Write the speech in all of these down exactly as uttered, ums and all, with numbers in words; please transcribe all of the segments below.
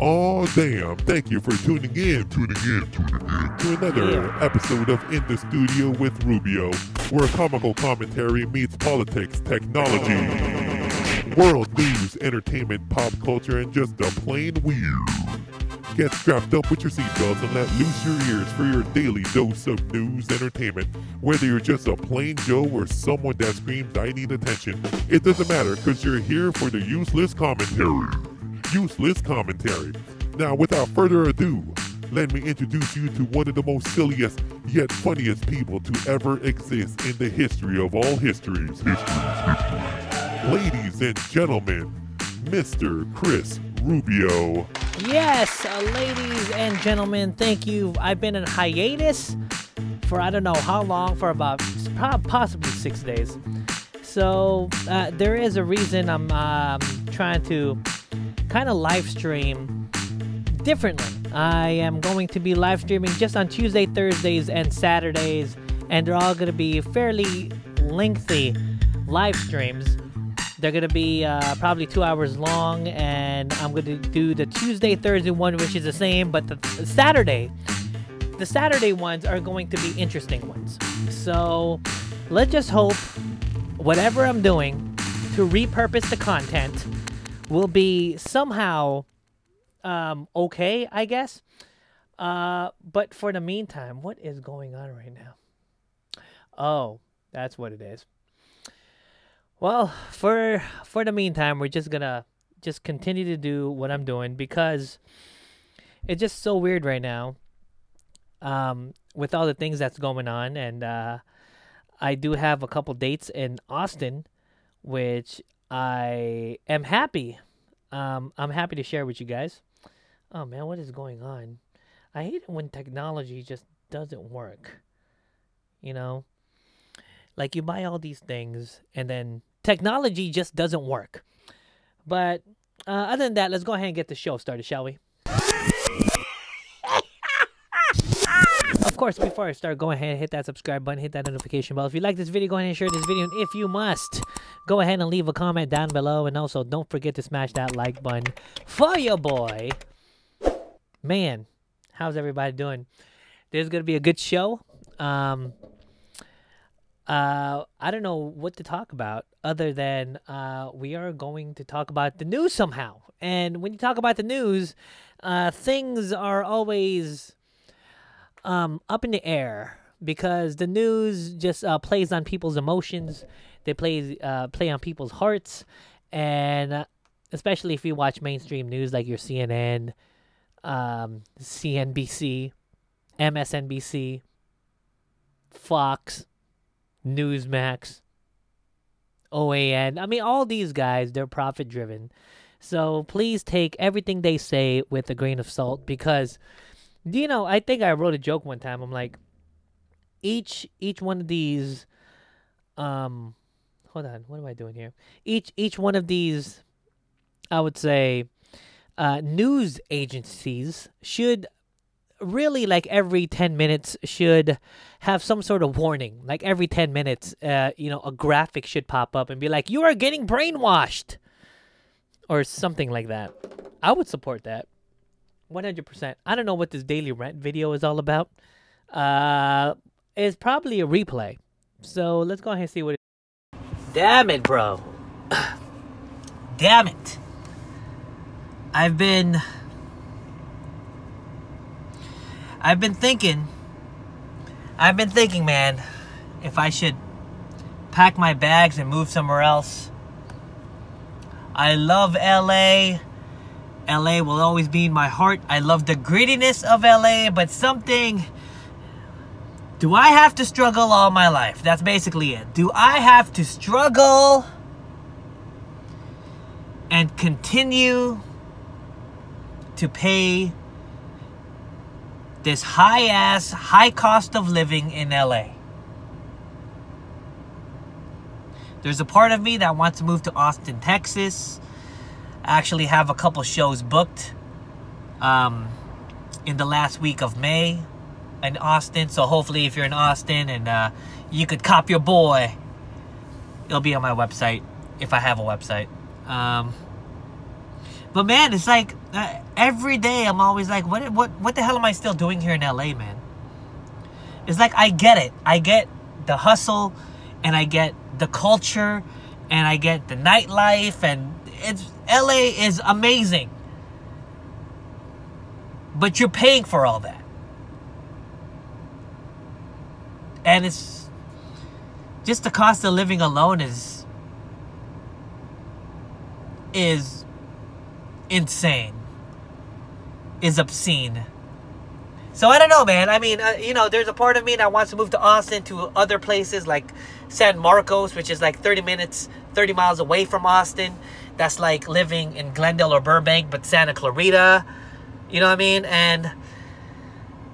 all damn. Thank you for tuning in, tuning in, tuning in to another episode of In the Studio with Rubio, where comical commentary meets politics, technology, world news, entertainment, pop culture, and just the plain weird. Get strapped up with your seatbelts and let loose your ears for your daily dose of news entertainment. Whether you're just a plain Joe or someone that screams, I need attention, it doesn't matter because you're here for the useless commentary. Useless commentary. Now, without further ado, let me introduce you to one of the most silliest yet funniest people to ever exist in the history of all histories. Histories, histories. Ladies and gentlemen, Mister Chris Rubio. Yes, uh, ladies and gentlemen, thank you. I've been in hiatus for I don't know how long, for about possibly six days. So uh, there is a reason I'm um, trying to kind of live stream differently. I am going to be live streaming just on Tuesday, Thursdays, and Saturdays, and they're all going to be fairly lengthy live streams. They're going to be uh, probably two hours long, and I'm going to do the Tuesday, Thursday one, which is the same, but the th- Saturday, the Saturday ones are going to be interesting ones. So let's just hope whatever I'm doing to repurpose the content will be somehow um, okay, I guess. Uh, but for the meantime, what is going on right now? Oh, that's what it is. Well, for for the meantime, we're just going to just continue to do what I'm doing because it's just so weird right now um, with all the things that's going on. And uh, I do have a couple dates in Austin, which I am happy. Um, I'm happy to share with you guys. Oh, man, what is going on? I hate it when technology just doesn't work, you know? Like, you buy all these things, and then technology just doesn't work. But uh, other than that, let's go ahead and get the show started, shall we? Of course, before I start, go ahead and hit that subscribe button, hit that notification bell. If you like this video, go ahead and share this video. And if you must, go ahead and leave a comment down below. And also, don't forget to smash that like button for your boy. Man, how's everybody doing? This is going to be a good show. Um... Uh, I don't know what to talk about other than uh, we are going to talk about the news somehow. And when you talk about the news, uh, things are always um, up in the air because the news just uh, plays on people's emotions. They play, uh, play on people's hearts. And uh, especially if you watch mainstream news like your C N N, um, C N B C, M S N B C, Fox, Newsmax, O A N. I mean, all these guys, they're profit-driven. So please take everything they say with a grain of salt because, you know, I think I wrote a joke one time. I'm like, each each one of these, um, hold on, what am I doing here? Each each one of these, I would say, uh, news agencies should really, like, every ten minutes should have some sort of warning. Like, every ten minutes, uh, you know, a graphic should pop up and be like, you are getting brainwashed or something like that. I would support that one hundred percent. I don't know what this daily rant video is all about. Uh, it's probably a replay. So let's go ahead and see what it is. Damn it, bro. Damn it. I've been... I've been thinking, I've been thinking, man, if I should pack my bags and move somewhere else. I love L A. L A will always be in my heart. I love the grittiness of L A, but something, do I have to struggle all my life? That's basically it. Do I have to struggle and continue to pay this high-ass, high cost of living in L A? There's a part of me that wants to move to Austin, Texas. I actually have a couple shows booked um, in the last week of May in Austin. So hopefully if you're in Austin and uh, you could cop your boy, it'll be on my website if I have a website. Um, But man, it's like uh, every day I'm always like, what, what, what the hell am I still doing here in L A, man? It's like, I get it. I get the hustle, and I get the culture, and I get the nightlife, and it's L A is amazing. But you're paying for all that. And it's just the cost of living alone is is insane, is obscene. So I don't know, man. I mean, uh, you know, there's a part of me that wants to move to Austin, to other places like San Marcos, which is like thirty minutes, thirty miles away from Austin. That's like living in Glendale or Burbank, but Santa Clarita. You know what I mean? And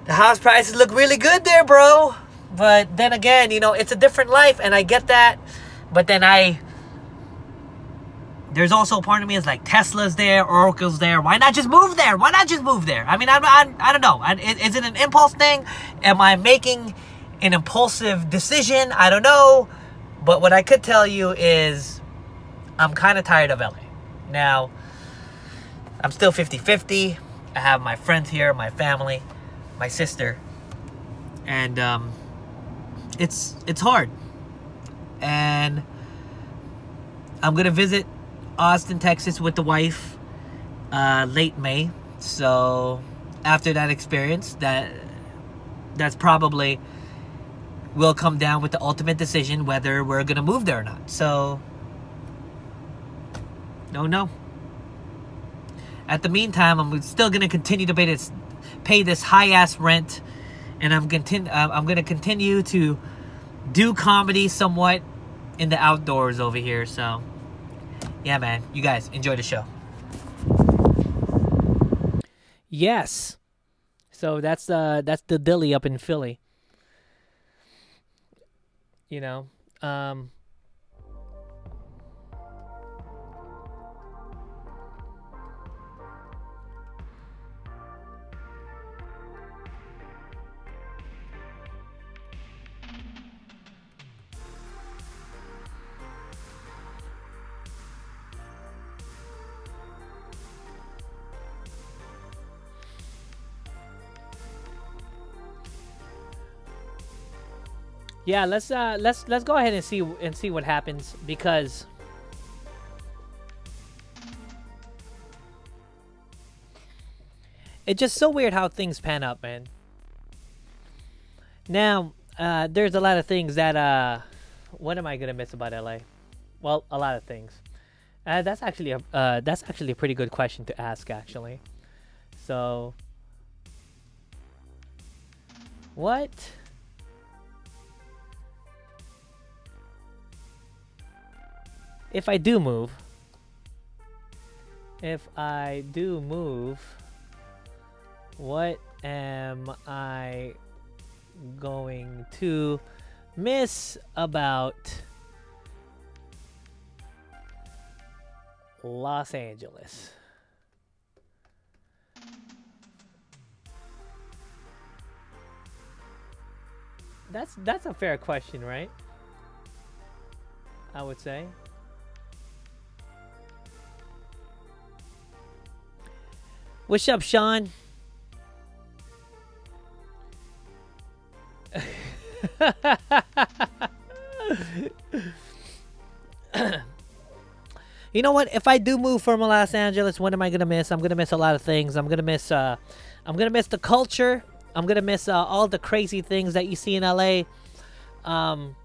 the house prices look really good there, bro. But then again, you know, it's a different life, and I get that. But then I... There's also a part of me is like, Tesla's there, Oracle's there. Why not just move there? Why not just move there? I mean, I, I, I don't know. I, is it an impulse thing? Am I making an impulsive decision? I don't know. But what I could tell you is I'm kind of tired of L A. Now, I'm still fifty-fifty. I have my friends here, my family, my sister. And um, it's it's hard. And I'm going to visit Austin, Texas with the wife uh, late May. So after that experience, that that's probably will come down with the ultimate decision whether we're going to move there or not. So, no, no. At the meantime, I'm still going to continue to pay this, pay this high-ass rent. And I'm, continu- I'm going to continue to do comedy somewhat in the outdoors over here, so... Yeah, man. You guys, enjoy the show. Yes. So that's uh that's the dilly up in Philly. You know, um Yeah, let's uh, let's let's go ahead and see and see what happens, because it's just so weird how things pan up, man. Now, uh, there's a lot of things that uh, what am I gonna miss about L A? Well, a lot of things. Uh, that's actually a uh, that's actually a pretty good question to ask, actually. So, what? If I do move, if I do move, what am I going to miss about Los Angeles? That's that's a fair question, right? I would say. What's up, Sean? You know what? If I do move from Los Angeles, what am I gonna miss? I'm gonna miss a lot of things. I'm gonna miss. Uh, I'm gonna miss the culture. I'm gonna miss uh, all the crazy things that you see in L A. Um,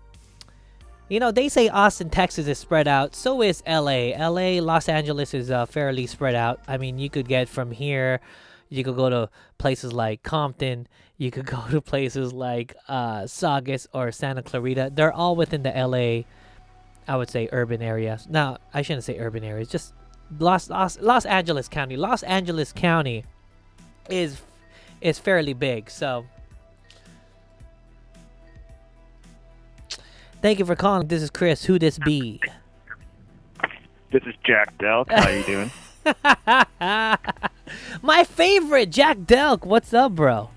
you know, they say Austin, Texas is spread out. So is L A. L A, Los Angeles is uh, fairly spread out. I mean, you could get from here. You could go to places like Compton. You could go to places like uh, Saugus or Santa Clarita. They're all within the L A, I would say, urban area. Now, I shouldn't say urban area. It's just Los, Los, Los Angeles County. Los Angeles County is is fairly big, so... Thank you for calling. This is Chris. Who this be? This is Jack Delk. How you doing? My favorite, Jack Delk. What's up, bro?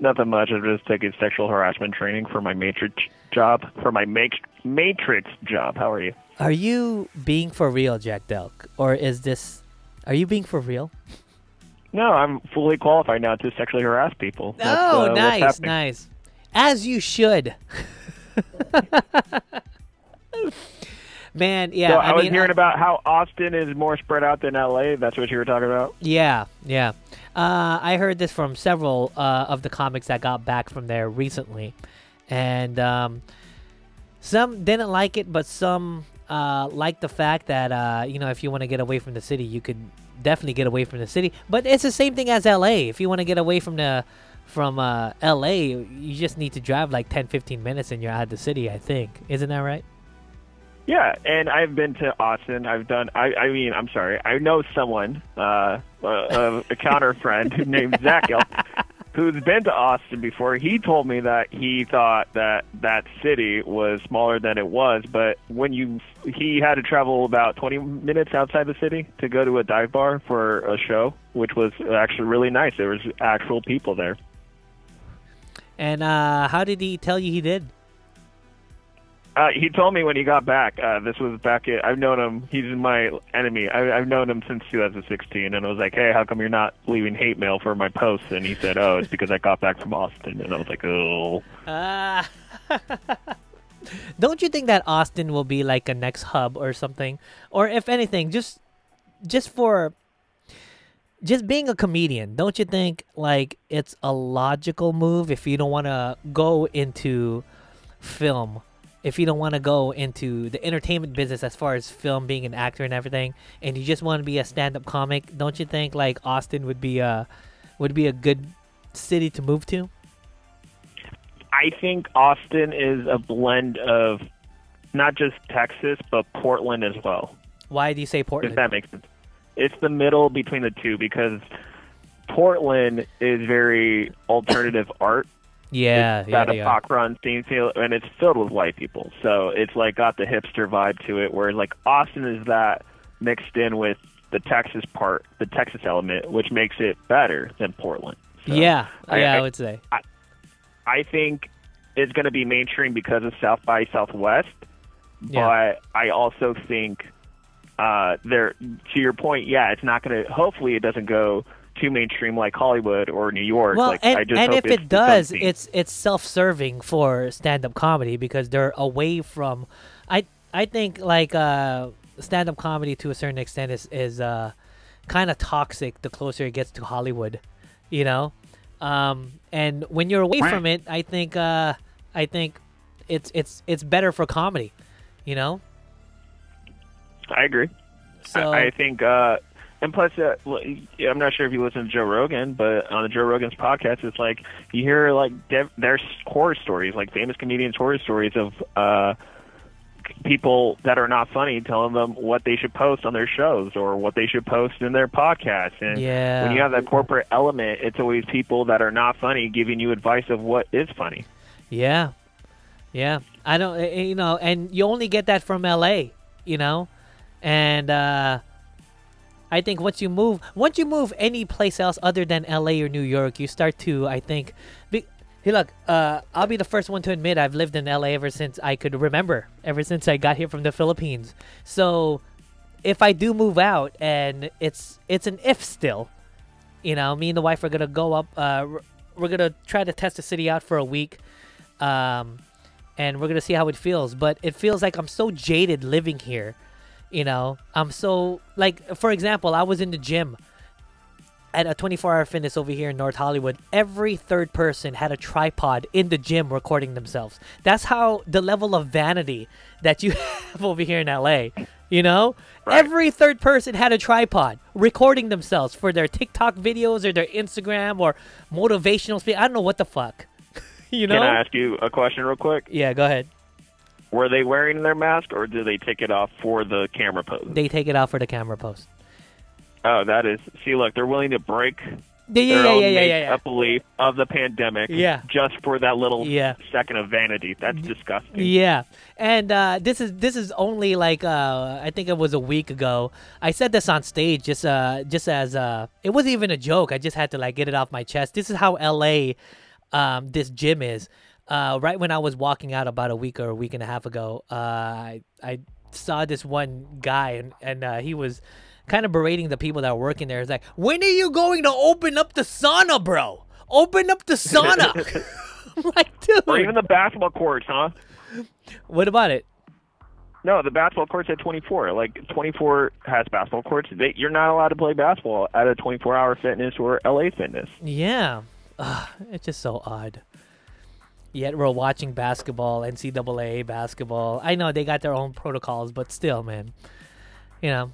Nothing much. I'm just taking sexual harassment training for my matrix job. For my ma- matrix job. How are you? Are you being for real, Jack Delk? Or is this Are you being for real? No, I'm fully qualified now to sexually harass people. That's, oh, uh, nice, nice. As you should. Man, yeah. So I, I was mean, hearing I, about how Austin is more spread out than L A. That's what you were talking about? Yeah, yeah. Uh, I heard this from several uh, of the comics that got back from there recently. And um, some didn't like it, but some uh, liked the fact that, uh, you know, if you want to get away from the city, you could definitely get away from the city. But it's the same thing as L A. If you want to get away from the from uh, L A, you just need to drive like ten, fifteen minutes and you're out of the city, I think. Isn't that right? Yeah, and I've been to Austin. I've done, I, I mean, I'm sorry. I know someone, uh, a, a counter friend named Zachel, who's been to Austin before. He told me that he thought that that city was smaller than it was, but when you, he had to travel about twenty minutes outside the city to go to a dive bar for a show, which was actually really nice. There was actual people there. And uh, how did he tell you he did? Uh, he told me when he got back, uh, this was back at, I've known him, he's my enemy, I, I've known him since two thousand sixteen, and I was like, hey, how come you're not leaving hate mail for my posts? And he said, oh, it's because I got back from Austin, and I was like, oh. Uh, don't you think that Austin will be like a next hub or something? Or if anything, just just for, just being a comedian, don't you think like it's a logical move if you don't want to go into film? If you don't want to go into the entertainment business as far as film, being an actor and everything, and you just want to be a stand-up comic, don't you think like Austin would be a, would be a good city to move to? I think Austin is a blend of not just Texas, but Portland as well. Why do you say Portland? If that makes sense. It's the middle between the two because Portland is very alternative art. Yeah, it's got yeah, a pop run theme feel, and it's filled with white people. So it's like got the hipster vibe to it, where like Austin is that mixed in with the Texas part, the Texas element, which makes it better than Portland. So yeah, I, yeah, I, I would say. I, I think it's going to be mainstream because of South by Southwest, yeah. But I also think uh, there. To your point, yeah, it's not going to. Hopefully, it doesn't go too mainstream like Hollywood or New York. Well, like, and, I just and hope if it's it does, something. it's it's self-serving for stand-up comedy because they're away from. I I think like uh, stand-up comedy to a certain extent is is uh, kind of toxic the closer it gets to Hollywood, you know. Um, and when you're away from it, I think uh, I think it's it's it's better for comedy, you know. I agree. So, I, I think. Uh, And plus, uh, I'm not sure if you listen to Joe Rogan, but on the Joe Rogan's podcast, it's like you hear like dev- there's horror stories, like famous comedians' horror stories of uh, people that are not funny telling them what they should post on their shows or what they should post in their podcasts. And yeah. When you have that corporate element, it's always people that are not funny giving you advice of what is funny. Yeah, yeah. I don't, you know, and you only get that from L A, you know, and. uh I think once you move, once you move any place else other than L A or New York, you start to, I think, be, hey, look, uh, I'll be the first one to admit I've lived in L A ever since I could remember, ever since I got here from the Philippines. So if I do move out, and it's it's an if still, you know, me and the wife are going to go up, uh, we're going to try to test the city out for a week, um, and we're going to see how it feels. But it feels like I'm so jaded living here. You know, I'm so, like, for example, I was in the gym at a twenty-four hour fitness over here in North Hollywood. Every third person had a tripod in the gym recording themselves. That's how the level of vanity that you have over here in L A, you know? Right. Every third person had a tripod recording themselves for their TikTok videos or their Instagram or motivational speech. I don't know what the fuck, you know? Can I ask you a question real quick? Yeah, go ahead. Were they wearing their mask, or did they take it off for the camera post? They take it off for the camera post. Oh, that is... See, look, they're willing to break yeah, yeah, their yeah, own yeah, yeah, yeah, yeah. belief of the pandemic yeah. just for that little yeah. second of vanity. That's disgusting. Yeah. And uh, this is this is only, like, uh, I think it was a week ago. I said this on stage just, uh, just as... Uh, it wasn't even a joke. I just had to, like, get it off my chest. This is how L A, um, this gym is. Uh, right when I was walking out about a week or a week and a half ago, uh, I I saw this one guy and and uh, he was kind of berating the people that are working there. It's like, when are you going to open up the sauna, bro? Open up the sauna. I'm like, dude. Or even the basketball courts, huh? What about it? No, the basketball courts at twenty-four. Like, twenty-four has basketball courts. They, you're not allowed to play basketball at a twenty-four hour Fitness or L A Fitness. Yeah. Ugh, it's just so odd. Yet we're watching basketball, N C double A basketball. I know they got their own protocols, but still, man. You know.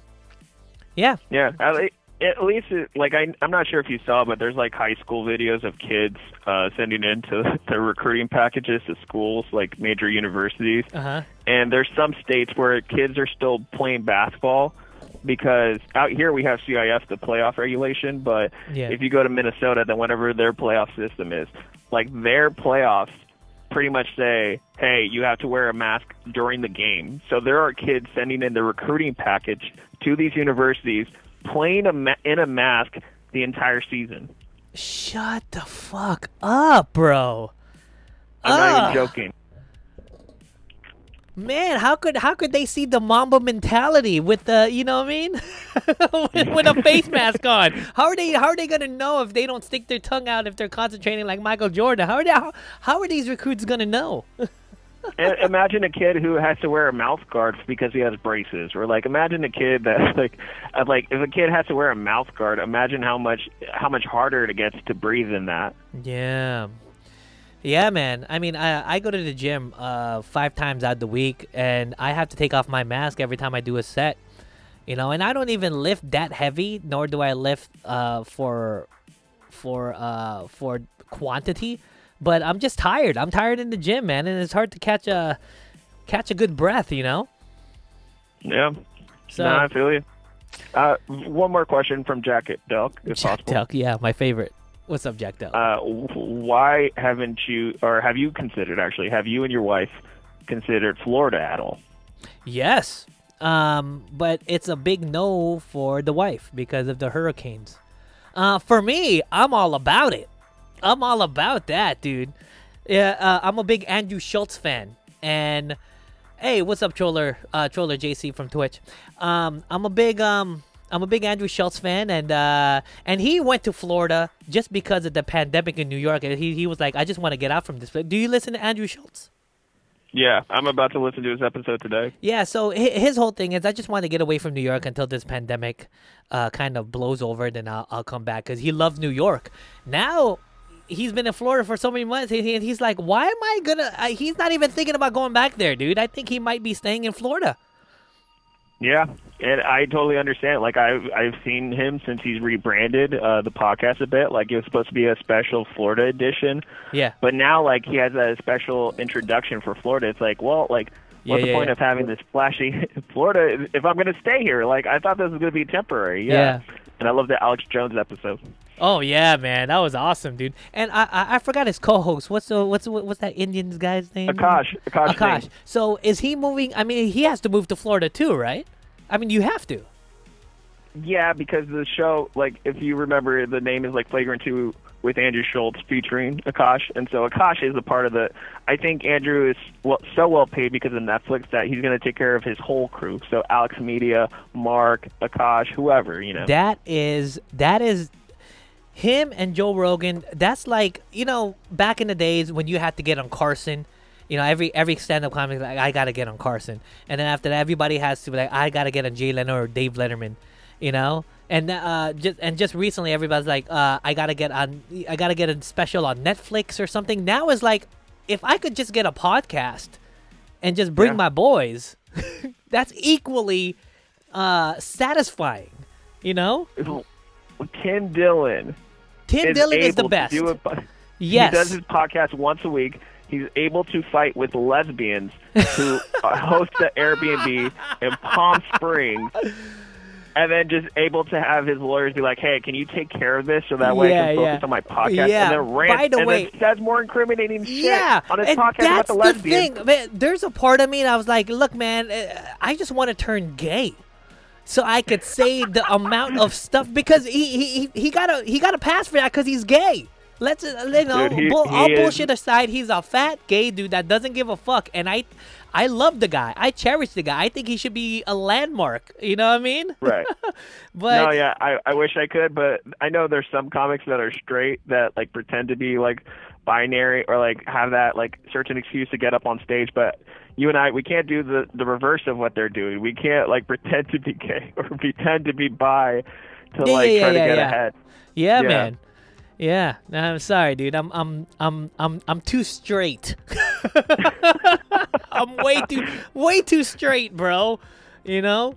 Yeah. Yeah. At least, at least it, like, I, I'm not sure if you saw, but there's, like, high school videos of kids uh, sending in to their recruiting packages to schools, like major universities. Uh-huh. And there's some states where kids are still playing basketball because out here we have C I F, the playoff regulation, but yeah. if you go to Minnesota, then whatever their playoff system is, like, their playoffs pretty much say, hey, you have to wear a mask during the game. So there are kids sending in the recruiting package to these universities playing a ma- in a mask the entire season. Shut the fuck up, bro. I'm uh, not even joking. Man, how could how could they see the Mamba mentality with the, you know what I mean? with, with a face mask on. How are they how are they going to know if they don't stick their tongue out if they're concentrating like Michael Jordan? How are they, how, how are these recruits going to know? Imagine a kid who has to wear a mouth guard because he has braces. Or like, imagine a kid that like, like if a kid has to wear a mouth guard, imagine how much how much harder it gets to breathe in that. Yeah. Yeah, man. I mean, I I go to the gym uh five times out of the week, and I have to take off my mask every time I do a set, you know. And I don't even lift that heavy, nor do I lift uh for for uh for quantity. But I'm just tired. I'm tired in the gym, man, and it's hard to catch a catch a good breath, you know. Yeah. So nah, I feel you. Uh, one more question from Jack Delk, if Jack possible. Jack Delk, yeah, my favorite. What's up, Jack Delk? Uh, why haven't you, or have you considered, actually, have you and your wife considered Florida at all? Yes, um, but it's a big no for the wife because of the hurricanes. Uh, for me, I'm all about it. I'm all about that, dude. Yeah, uh, I'm a big Andrew Schultz fan. And, hey, what's up, Troller? Uh, Troller J C from Twitch. Um, I'm a big... Um, I'm a big Andrew Schultz fan, and uh, and he went to Florida just because of the pandemic in New York. And he he was like, I just want to get out from this place. Do you listen to Andrew Schultz? Yeah, I'm about to listen to his episode today. Yeah, so his whole thing is, I just want to get away from New York until this pandemic uh, kind of blows over, then I'll, I'll come back, because he loves New York. Now, he's been in Florida for so many months, and he's like, why am I going to... He's not even thinking about going back there, dude. I think he might be staying in Florida. Yeah, and I totally understand. Like, I've, I've seen him since he's rebranded uh, the podcast a bit. Like, it was supposed to be a special Florida edition. Yeah. But now, like, he has a special introduction for Florida. It's like, well, like, what's yeah, the yeah, point yeah. of having this flashy Florida if I'm going to stay here? Like, I thought this was going to be temporary. Yeah. yeah. And I love the Alex Jones episode. Oh, yeah, man. That was awesome, dude. And I I, I forgot his co-host. What's the, what's what's that Indian guy's name? Akash. Akash. Akash. Singh. So is he moving? I mean, he has to move to Florida too, right? I mean, you have to. Yeah, because the show, like, if you remember, the name is like Flagrant two with Andrew Schultz featuring Akash. And so Akash is a part of the... I think Andrew is well, so well paid because of Netflix that he's going to take care of his whole crew. So Alex Media, Mark, Akash, whoever, you know. That is... That is... Him and Joe Rogan, that's like, you know, back in the days when you had to get on Carson, you know, every every stand-up comic is like, I got to get on Carson. And then after that, everybody has to be like, I got to get on Jay Leno or Dave Letterman, you know? And uh, just and just recently, everybody's like, uh, I got to get on, I got to get a special on Netflix or something. Now it's like, if I could just get a podcast and just bring yeah. my boys, that's equally uh, satisfying, you know? Tim Dillon. Tim is Dillon is the best. Do yes. He does his podcast once a week. He's able to fight with lesbians who host the Airbnb in Palm Springs, and then just able to have his lawyers be like, hey, can you take care of this so that way yeah, I can focus yeah. on my podcast? Yeah. And then rant By the and way, then says more incriminating shit yeah, on his podcast about the, the lesbians. Thing. Man, there's a part of me that I was like, look, man, I just want to turn gay. So I could say the amount of stuff because he he he got a he got a pass for that because he's gay. Let's you know, dude, he, bull, he all is. bullshit aside, he's a fat gay dude that doesn't give a fuck. And I I love the guy. I cherish the guy. I think he should be a landmark. You know what I mean? Right. But no, yeah, I, I wish I could, but I know there's some comics that are straight that like pretend to be like binary or like have that like certain excuse to get up on stage, but you and I, we can't do the, the reverse of what they're doing. We can't like pretend to be gay or pretend to be bi to yeah, like yeah, try yeah, to yeah, get yeah. ahead. Yeah, yeah, man. Yeah, I'm sorry, dude. I'm I'm I'm I'm I'm too straight. I'm way too way too straight, bro. You know?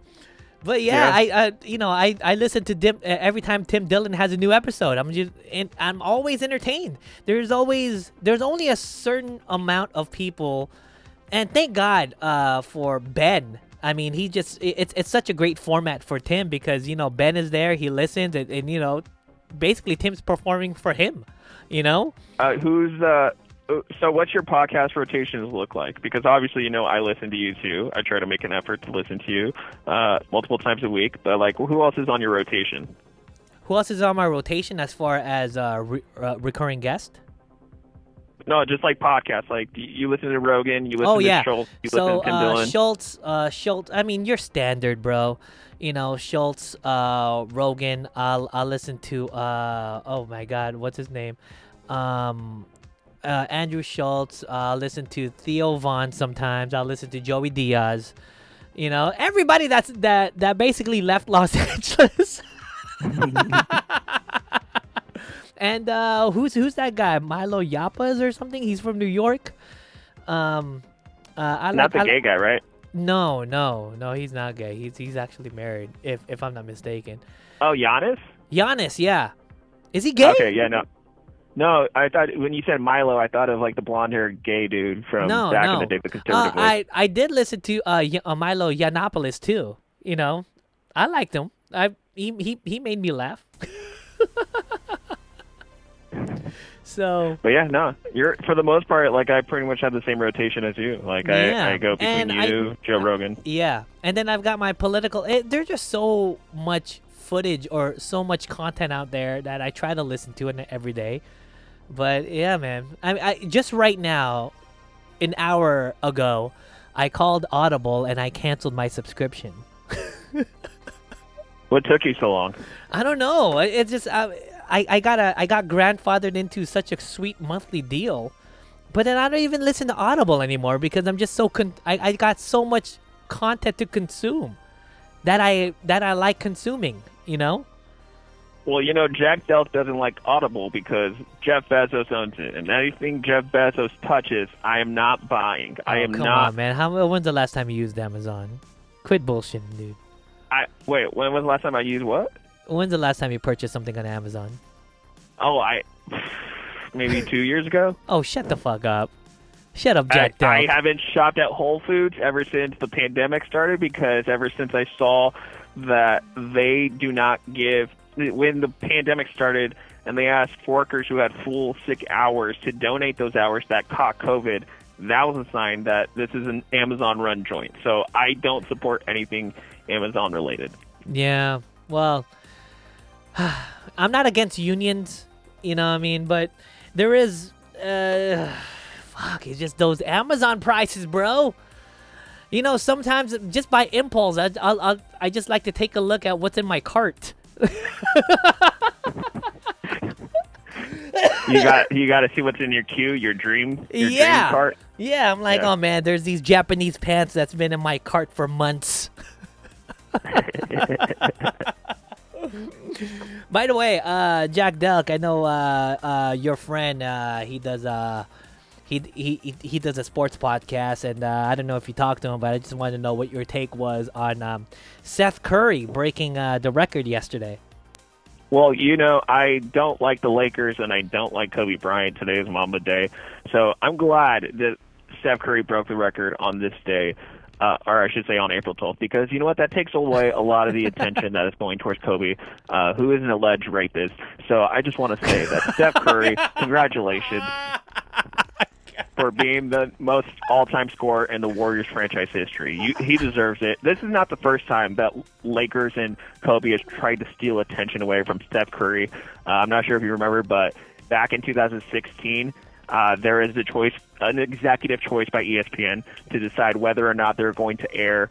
But yeah, yeah. I, I you know, I, I listen to Dim, every time Tim Dillon has a new episode. I'm just and I'm always entertained. There's always there's only a certain amount of people, and thank God uh, for Ben. I mean, he just it's it's such a great format for Tim because, you know, Ben is there, he listens and, and you know, basically Tim's performing for him, you know? Uh, who's uh so what's your podcast rotations look like? Because obviously, you know, I listen to you too. I try to make an effort to listen to you uh, multiple times a week. But like, who else is on your rotation? Who else is on my rotation as far as uh, re- uh, recurring guest? No, just like podcasts. Like you listen to Rogan, you listen oh, yeah. to Schultz, you so, listen to Tim uh, Dillon. Schultz, uh, Schultz. I mean, you're standard, bro. You know, Schultz, uh, Rogan. I'll I'll listen to. Uh, oh my God, what's his name? Um, Uh, Andrew Schultz. Uh, I'll listen to Theo Vaughn sometimes. I'll listen to Joey Diaz. You know, everybody that's that that basically left Los Angeles. And uh, who's who's that guy? Milo Yiannopoulos or something? He's from New York. Um, uh, I not like, the I gay like, guy, right? No, no, no. He's not gay. He's he's actually married, if if I'm not mistaken. Oh, Giannis. Giannis, yeah. Is he gay? Okay, yeah, no. No, I thought when you said Milo, I thought of like the blonde-haired gay dude from no, back no. in the day, the conservative. Uh, I I did listen to uh, y- uh Milo Yiannopoulos too. You know, I liked him. I he he, he made me laugh. So. But yeah, no, you're for the most part like I pretty much have the same rotation as you. Like yeah. I, I go between and you, I, Joe Rogan. Yeah, and then I've got my political. It, there's just so much footage or so much content out there that I try to listen to it every day. But yeah, man, I, I just right now, an hour ago, I called Audible and I canceled my subscription. What took you so long? I don't know. It's just I, I, I got a I got grandfathered into such a sweet monthly deal, but then I don't even listen to Audible anymore because I'm just so con- I I got so much content to consume that I that I like consuming, you know. Well, you know, Jack Delk doesn't like Audible because Jeff Bezos owns it. And anything Jeff Bezos touches, I am not buying. I oh, am come not. Come on, man. How, when's the last time you used Amazon? Quit bullshitting, dude. I Wait, when was the last time I used what? When's the last time you purchased something on Amazon? Oh, I. Maybe two years ago? Oh, shut the fuck up. Shut up, Jack I, Delk. I haven't shopped at Whole Foods ever since the pandemic started because ever since I saw that they do not give. When the pandemic started and they asked workers who had full sick hours to donate those hours that caught COVID, that was a sign that this is an Amazon-run joint. So I don't support anything Amazon-related. Yeah, well, I'm not against unions, you know what I mean? But there is, uh, fuck, it's just those Amazon prices, bro. You know, sometimes just by impulse, I I'll, I'll, I just like to take a look at what's in my cart. you got you got to see what's in your queue, your dream, your yeah. dream cart. Yeah, I'm like, yeah. oh man, there's these Japanese pants that's been in my cart for months. By the way, uh, Jack Delk, I know uh, uh, your friend. Uh, he does uh, he, he he does a sports podcast, and uh, I don't know if you talked to him, but I just wanted to know what your take was on um, Seth Curry breaking uh, the record yesterday. Well, you know, I don't like the Lakers, and I don't like Kobe Bryant. Today is Mamba Day, so I'm glad that Steph Curry broke the record on this day, uh, or I should say on April twelfth, because you know what? That takes away a lot of the attention that is going towards Kobe, uh, who is an alleged rapist. So I just want to say that Steph Curry, congratulations. For being the most all-time scorer in the Warriors franchise history. You, he deserves it. This is not the first time that Lakers and Kobe has tried to steal attention away from Steph Curry. Uh, I'm not sure if you remember, but back in two thousand sixteen, uh, there is the choice an executive choice by E S P N to decide whether or not they're going to air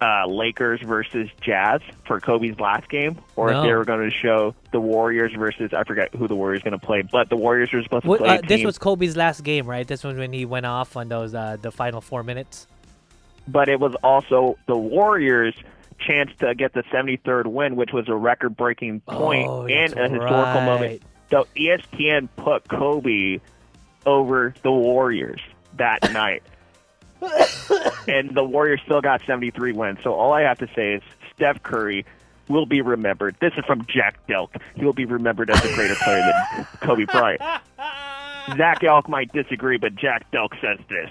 uh, Lakers versus Jazz for Kobe's last game, or no. if they were going to show the Warriors versus, I forget who the Warriors going to play, but the Warriors were supposed to what, play. Uh, this was Kobe's last game, right? This was when he went off on those uh, the final four minutes. But it was also the Warriors' chance to get the seventy-third win, which was a record-breaking point oh, and a historical right. moment. So E S P N put Kobe over the Warriors that night. And the Warriors still got seventy-three wins. So all I have to say is Steph Curry will be remembered. This is from Jack Delk. He will be remembered as a greater player than Kobe Bryant. Zach Elk might disagree, but Jack Delk says this.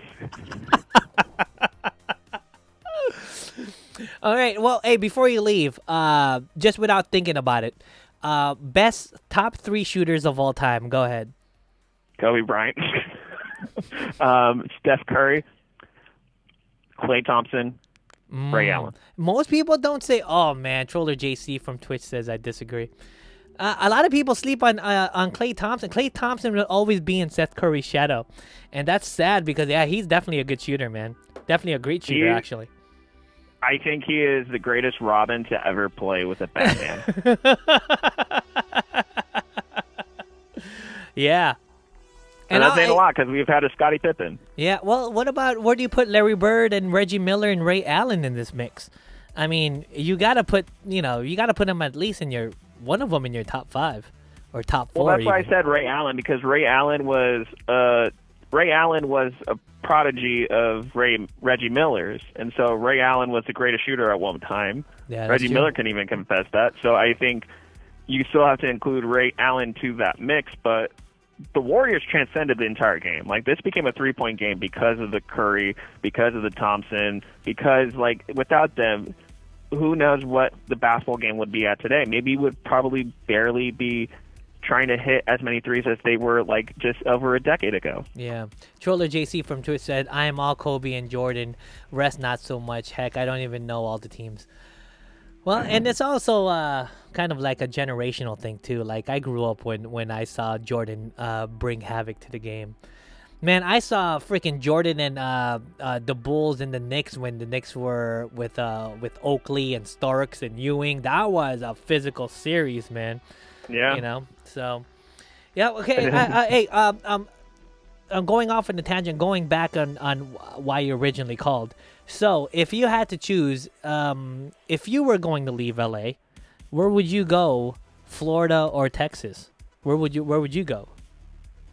All right. Well, hey, before you leave, uh, just without thinking about it, uh, best top three shooters of all time. Go ahead. Kobe Bryant, um, Steph Curry, Klay Thompson, mm. Ray Allen. Most people don't say, oh, man, Troller J C from Twitch says I disagree. Uh, a lot of people sleep on uh, on Klay Thompson. Klay Thompson will always be in Seth Curry's shadow. And that's sad because, yeah, he's definitely a good shooter, man. Definitely a great shooter, he, actually. I think he is the greatest Robin to ever play with a Batman. Yeah. And, and that's saying a lot because we've had a Scottie Pippen. Yeah, well, what about where do you put Larry Bird and Reggie Miller and Ray Allen in this mix? I mean, you gotta put you know you gotta put them at least in your one of them in your top five or top four. Well, that's even. Why I said Ray Allen because Ray Allen was uh, Ray Allen was a prodigy of Ray Reggie Miller's, and so Ray Allen was the greatest shooter at one time. Yeah, Reggie true. Miller can even confess that. So I think you still have to include Ray Allen to that mix, but. The Warriors transcended the entire game. Like, this became a three-point game because of the Curry, because of the Thompson, because, like, without them, who knows what the basketball game would be at today. Maybe it would probably barely be trying to hit as many threes as they were, like, just over a decade ago. Yeah. Troller J C from Twitch said, I am all Kobe and Jordan. Rest not so much. Heck, I don't even know all the teams. Well, and it's also uh, kind of like a generational thing, too. Like, I grew up when, when I saw Jordan uh, bring havoc to the game. Man, I saw freaking Jordan and uh, uh, the Bulls and the Knicks when the Knicks were with uh, with Oakley and Starks and Ewing. That was a physical series, man. Yeah. You know? So, yeah, okay. I, I, hey, um, um, I'm going off on a tangent, going back on, on why you originally called. So, if you had to choose, um, if you were going to leave L A, where would you go? Florida or Texas? Where would you Where would you go?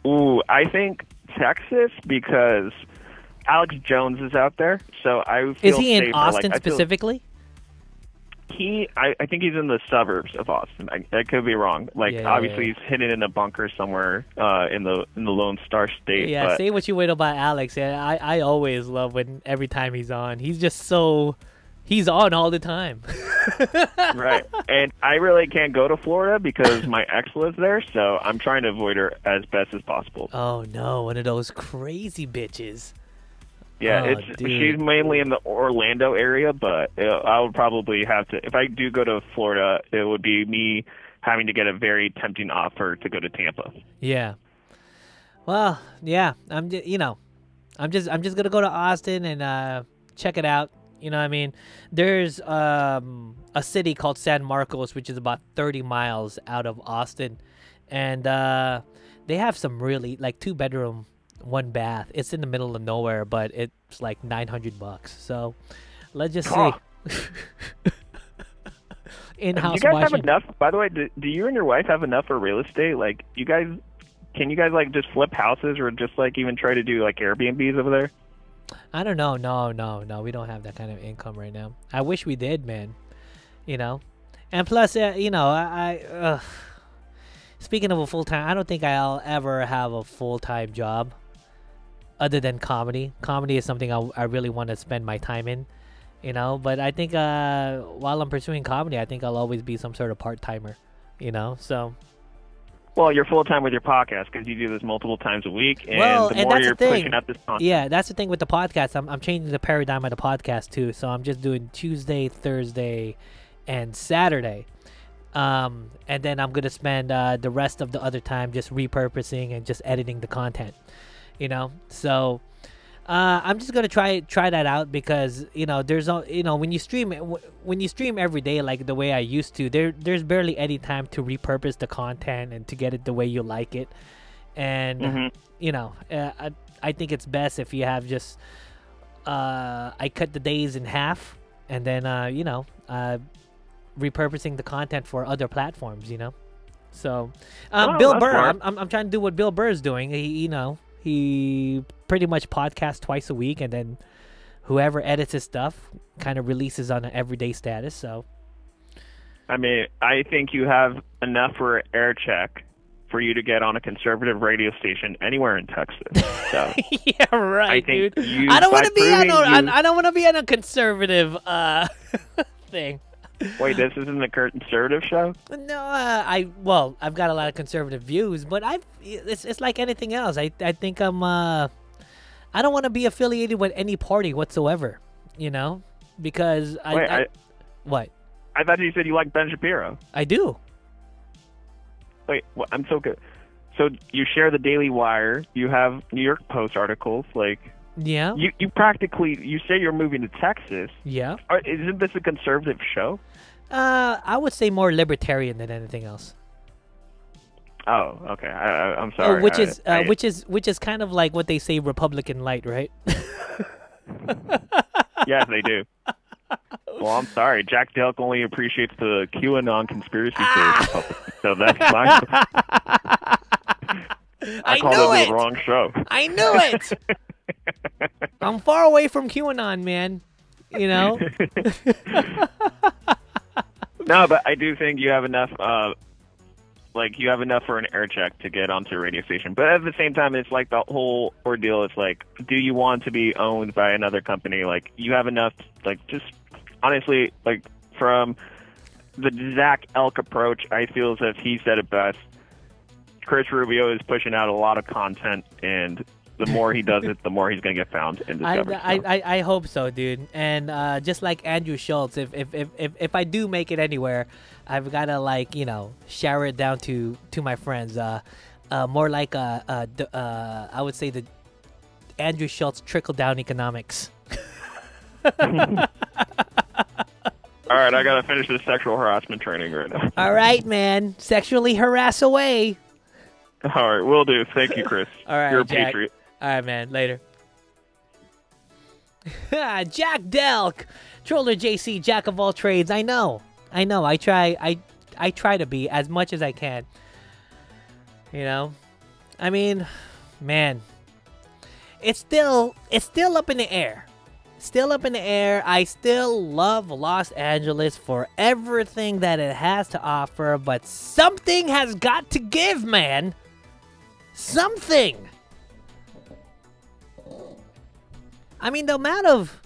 Ooh, I think Texas because Alex Jones is out there. So I feel is he safer. In Austin like, specifically? Feel, he, I, I think he's in the suburbs of Austin. I, I could be wrong. Like yeah, obviously yeah. he's hidden in a bunker somewhere uh, in the in the Lone Star State. Yeah, but... say what you will about Alex. Yeah, I I always love when every time he's on, he's just so. He's on all the time. Right. And I really can't go to Florida because my ex lives there, so I'm trying to avoid her as best as possible. Oh, no. One of those crazy bitches. Yeah, oh, it's dude. She's mainly in the Orlando area, but I would probably have to... If I do go to Florida, it would be me having to get a very tempting offer to go to Tampa. Yeah. Well, yeah. I'm just, you know, I'm just, I'm just going to go to Austin and uh, check it out. You know what I mean? There's um, a city called San Marcos, which is about thirty miles out of Austin. And uh, they have some really, like, two-bedroom, one-bath. It's in the middle of nowhere, but it's like nine hundred bucks. So let's just oh. see. In-house do you guys washing. Have enough? By the way, do, do you and your wife have enough for real estate? Like, you guys, can you guys, like, just flip houses or just, like, even try to do, like, Airbnbs over there? I don't know. No, no, no. We don't have that kind of income right now. I wish we did, man. You know? And plus, uh, you know, I... I uh, speaking of a full-time, I don't think I'll ever have a full-time job other than comedy. Comedy is something I, I really want to spend my time in, you know? But I think uh, while I'm pursuing comedy, I think I'll always be some sort of part-timer, you know? So... Well, you're full-time with your podcast because you do this multiple times a week, and well, the more and you're the pushing out this content. Yeah, that's the thing with the podcast. I'm I'm changing the paradigm of the podcast, too, so I'm just doing Tuesday, Thursday, and Saturday, um, and then I'm going to spend uh, the rest of the other time just repurposing and just editing the content, you know. So uh, I'm just gonna try try that out because you know there's no you know when you stream when you stream every day like the way I used to, there there's barely any time to repurpose the content and to get it the way you like it. And mm-hmm. you know uh, I I think it's best if you have just uh, I cut the days in half and then uh, you know uh, repurposing the content for other platforms, you know. So, um, oh, Bill Burr, I'm, I'm I'm trying to do what Bill Burr is doing. He, you know, he pretty much podcasts twice a week, and then whoever edits his stuff kind of releases on an everyday status. So, I mean, I think you have enough for an air check for you to get on a conservative radio station anywhere in Texas. So, yeah, right, I think dude. You, I don't want to be on. A, I don't want to be on a conservative uh, thing. Wait, this isn't a conservative show? No, uh, I well, I've got a lot of conservative views, but I it's it's like anything else. I I think I'm uh, I don't want to be affiliated with any party whatsoever, you know, because I, Wait, I, I what? I thought you said you like Ben Shapiro. I do. Wait, well, I'm so good. So you share the Daily Wire. You have New York Post articles, like. Yeah. You you practically you say you're moving to Texas. Yeah. Are, isn't this a conservative show? Uh, I would say more libertarian than anything else. Oh, okay. I, I, I'm sorry. Uh, which I, is I, uh, I, which is which is kind of like what they say Republican light, right? Yes, they do. Well, I'm sorry. Jack Delk only appreciates the QAnon conspiracy theory. So that's my. I, I called knew it, it the wrong show. I knew it. I'm far away from QAnon, man. You know. No, but I do think you have enough. Uh, like you have enough for an air check to get onto a radio station. But at the same time, it's like the whole ordeal. It's like, do you want to be owned by another company? Like you have enough. Like just honestly, like from the Jack Delk approach, I feel as if he said it best. Chris Rubio is pushing out a lot of content and. The more he does it, the more he's going to get found and discovered. I, I, I, I hope so, dude. And uh, just like Andrew Schultz, if if, if if if I do make it anywhere, I've got to, like, you know, shower it down to, to my friends. Uh, uh, more like, uh, uh, uh, I would say, the Andrew Schultz trickle-down economics. All right, I got to finish this sexual harassment training right now. All right, man. Sexually harass away. All right, will do. Thank you, Chris. All right, you're a Jack. Patriot. All right, man. Later. Jack Delk, Troller J C, jack of all trades. I know. I know. I try. I I try to be as much as I can. You know, I mean, man, it's still it's still up in the air. Still up in the air. I still love Los Angeles for everything that it has to offer, but something has got to give, man. Something. I mean, the amount of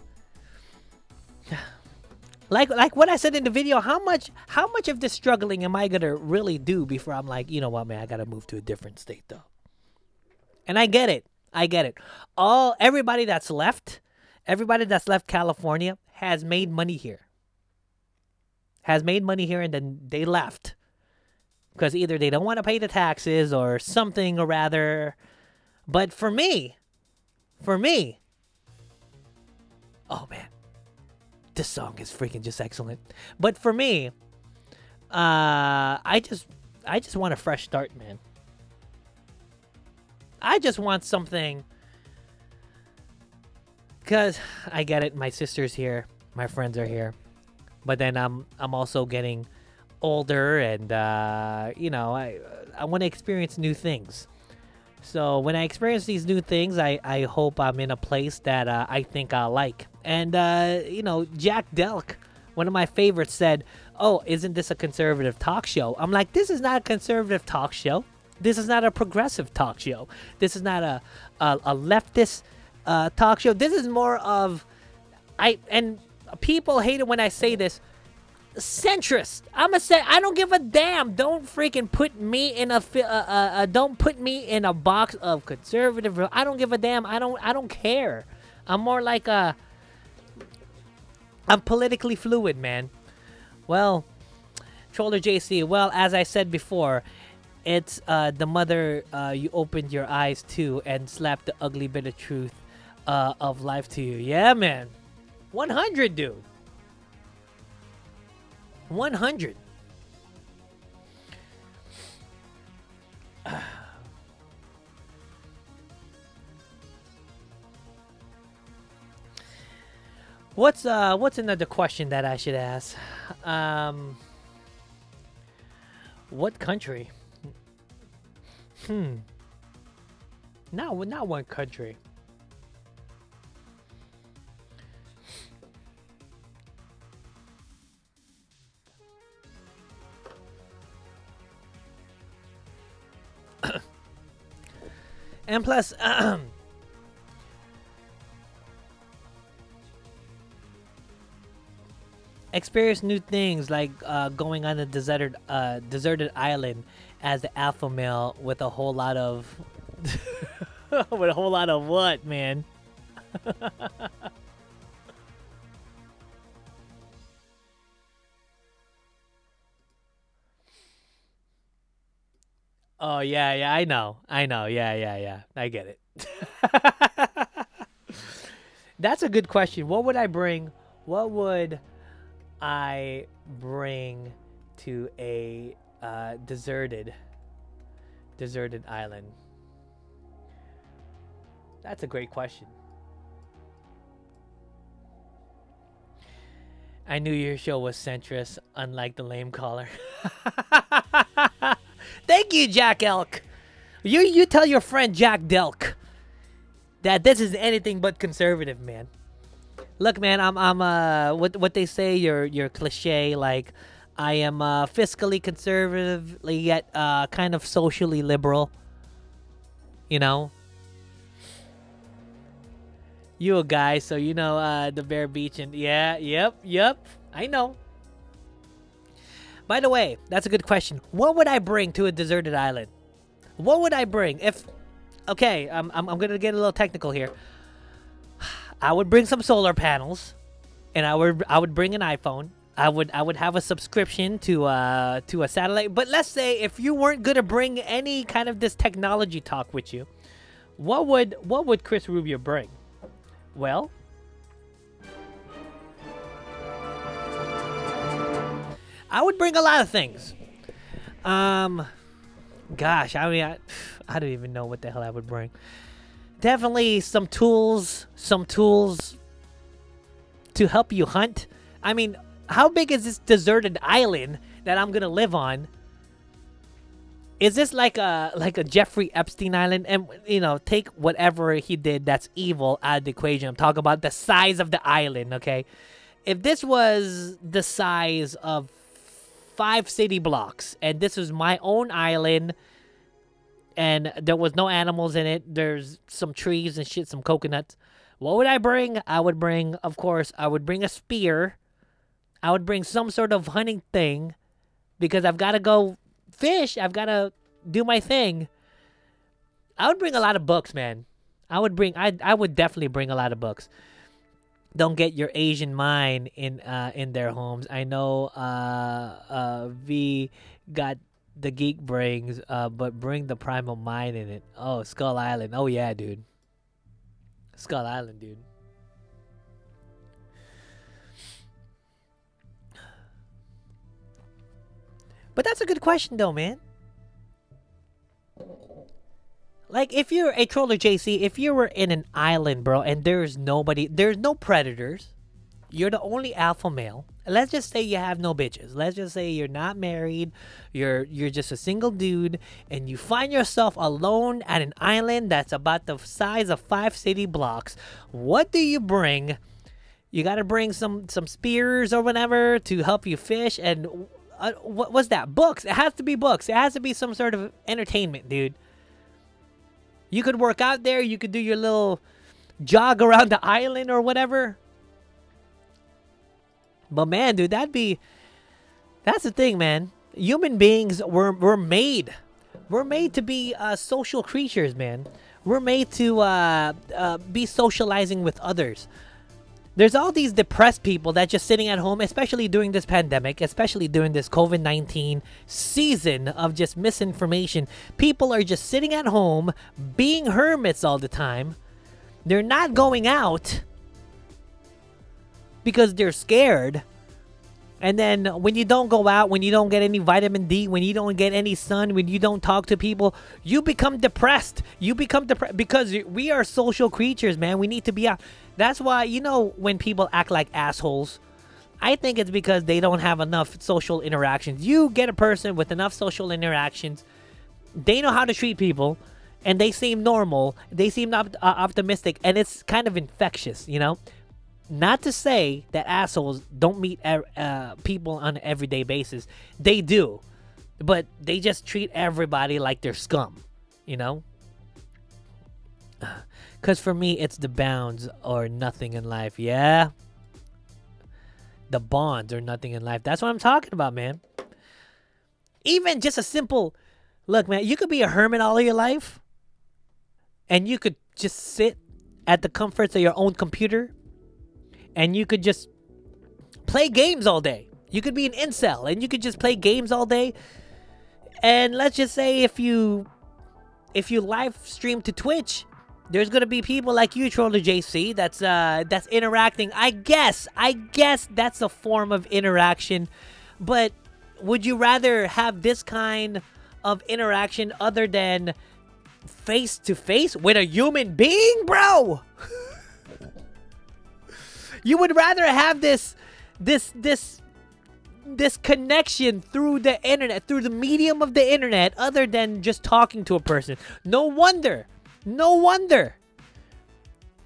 like like what I said in the video, how much how much of this struggling am I gonna really do before I'm like, you know what, man, I gotta move to a different state though. And I get it. I get it. All everybody that's left, everybody that's left California has made money here. Has made money here and then they left. Because either they don't want to pay the taxes or something or rather. But for me, for me, oh man, this song is freaking just excellent. But for me, uh, I just, I just want a fresh start, man. I just want something. Because I get it, my sister's here, my friends are here, but then I'm I'm also getting older, and uh, you know I I want to experience new things. So when I experience these new things, I, I hope I'm in a place that uh, I think I like. And uh, you know, Jack Delk, one of my favorites, said, "Oh, isn't this a conservative talk show?" I'm like, "This is not a conservative talk show. This is not a progressive talk show. This is not a a, a leftist." Uh, talk show. This is more of I and people hate it when I say this. Centrist. I'm a say. I don't give a damn. Don't freaking put me in a. Uh, uh, uh, don't put me in a box of conservative. I don't give a damn. I don't. I don't care. I'm more like a. I'm politically fluid, man. Well, Troller J C. Well, as I said before, It's uh, the mother uh, you opened your eyes to and slapped the ugly bit of truth uh, of life to you. Yeah, man. one hundred, dude. one hundred. What's uh what's another question that I should ask? Um what country? Hmm. Not not one country. And plus, experience new things like uh, going on a deserted, uh, deserted island as the alpha male with a whole lot of, with a whole lot of what, man? Oh, yeah, yeah, I know. I know. Yeah, yeah, yeah. I get it. That's a good question. What would I bring? What would I bring to a uh, deserted, deserted island? That's a great question. I knew your show was centrist, unlike the lame caller. Thank you, Jack Delk. You you tell your friend Jack Delk that this is anything but conservative, man. Look, man, I'm I'm uh what what they say your your cliche like I am uh, fiscally conservative yet uh kind of socially liberal. You know. You a guy, so you know uh the Bear Beach and yeah, yep, yep. I know. By the way, that's a good question. What would I bring to a deserted island? What would I bring? If okay, I'm I'm, I'm gonna get a little technical here. I would bring some solar panels, and I would I would bring an iPhone. I would I would have a subscription to uh to a satellite. But let's say if you weren't gonna bring any kind of this technology talk with you, what would what would Chris Rubio bring? Well. I would bring a lot of things. Um, gosh, I mean, I, I don't even know what the hell I would bring. Definitely some tools, some tools to help you hunt. I mean, how big is this deserted island that I'm gonna live on? Is this like a like a Jeffrey Epstein island? And you know, take whatever he did that's evil out of the equation. I'm talking about the size of the island, okay? If this was the size of five city blocks, and this was my own island, and there was no animals in it. There's some trees and shit, some coconuts. What would I bring? I would bring, of course, I would bring a spear. I would bring some sort of hunting thing, because I've got to go fish. I've got to do my thing. I would bring a lot of books, man. I would bring. I I would definitely bring a lot of books. Don't get your Asian mind in uh, in their homes. I know uh, uh, V got the geek brains, uh, but bring the primal mind in it. Oh, Skull Island. Oh, yeah, dude. Skull Island, dude. But that's a good question, though, man. Like, if you're a Troller J C, if you were in an island, bro, and there's nobody, there's no predators, you're the only alpha male. Let's just say you have no bitches. Let's just say you're not married, you're you're just a single dude, and you find yourself alone at an island that's about the size of five city blocks. What do you bring? You gotta bring some, some spears or whatever to help you fish, and uh, what was that? Books. It has to be books. It has to be some sort of entertainment, dude. You could work out there. You could do your little jog around the island or whatever. But man, dude, that'd be... That's the thing, man. Human beings, we're, we're made. We're made to be uh, social creatures, man. We're made to uh, uh, be socializing with others. There's all these depressed people that just sitting at home, especially during this pandemic, especially during this COVID nineteen season of just misinformation. People are just sitting at home, being hermits all the time. They're not going out because they're scared. And then when you don't go out, when you don't get any vitamin D, when you don't get any sun, when you don't talk to people, you become depressed. You become depressed because we are social creatures, man. We need to be out. That's why, you know, when people act like assholes, I think it's because they don't have enough social interactions. You get a person with enough social interactions, they know how to treat people, and they seem normal. They seem op- uh, optimistic, and it's kind of infectious, you know? Not to say that assholes don't meet uh, people on an everyday basis. They do. But they just treat everybody like they're scum, you know? Because for me, it's the bounds or nothing in life. Yeah? The bonds or nothing in life. That's what I'm talking about, man. Even just a simple... Look, man, you could be a hermit all of your life. And you could just sit at the comforts of your own computer... And you could just play games all day. You could be an incel and you could just play games all day. And let's just say if you if you live stream to Twitch, there's gonna be people like you, Troller J C, that's uh that's interacting. I guess, I guess that's a form of interaction. But would you rather have this kind of interaction other than face to face with a human being, bro? You would rather have this, this, this, this connection through the internet, through the medium of the internet, other than just talking to a person. No wonder, no wonder,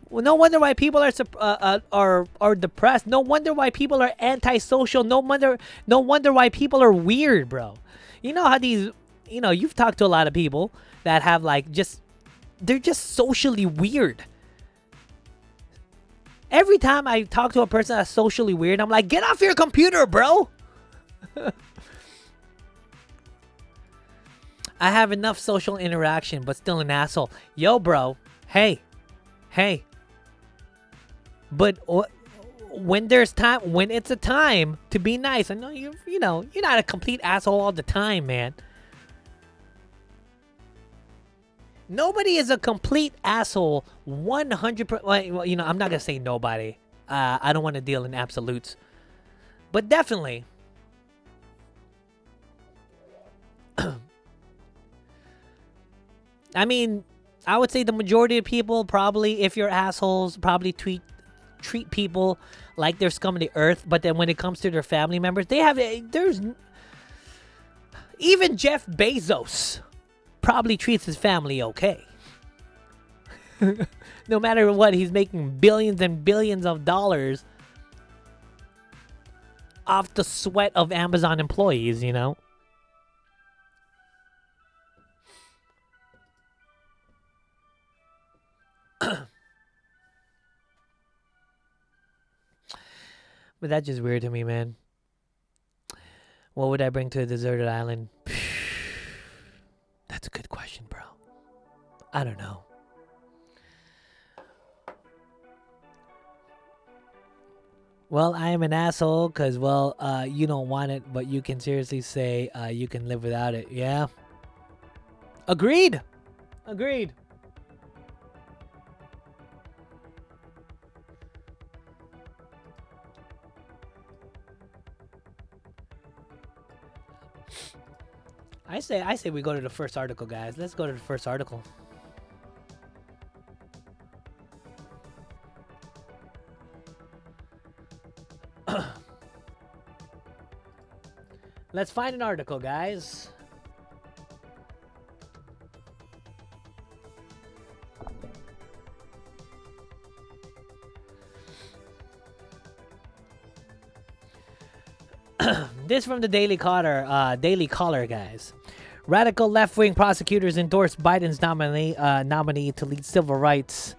well, no wonder why people are uh, are are depressed. No wonder why people are antisocial. No wonder, no wonder why people are weird, bro. You know how these, you know, you've talked to a lot of people that have like just, they're just socially weird. Every time I talk to a person that's socially weird, I'm like, get off your computer, bro. I have enough social interaction, but still an asshole. Yo, bro. Hey. Hey. But o- when there's time, when it's a time to be nice, I know you, you know, you're not a complete asshole all the time, man. Nobody is a complete asshole one hundred percent. Well, you know, I'm not going to say nobody. Uh, I don't want to deal in absolutes. But definitely. I mean, I would say the majority of people probably, if you're assholes, probably tweet, treat people like they're scum of the earth. But then when it comes to their family members, they have... There's... Even Jeff Bezos... probably treats his family okay. No matter what, he's making billions and billions of dollars off the sweat of Amazon employees, you know? But that's just weird to me, man. What would I bring to a deserted island? That's a good question, bro. I don't know. Well, I am an asshole because, well, uh, you don't want it, but you can seriously say uh, you can live without it. Yeah? Agreed. Agreed. I say I say we go to the first article, guys. Let's go to the first article. Let's find an article, guys. This from the Daily Caller, uh, Daily Caller, guys. Radical left-wing prosecutors endorse Biden's nominee, uh, nominee to lead civil rights.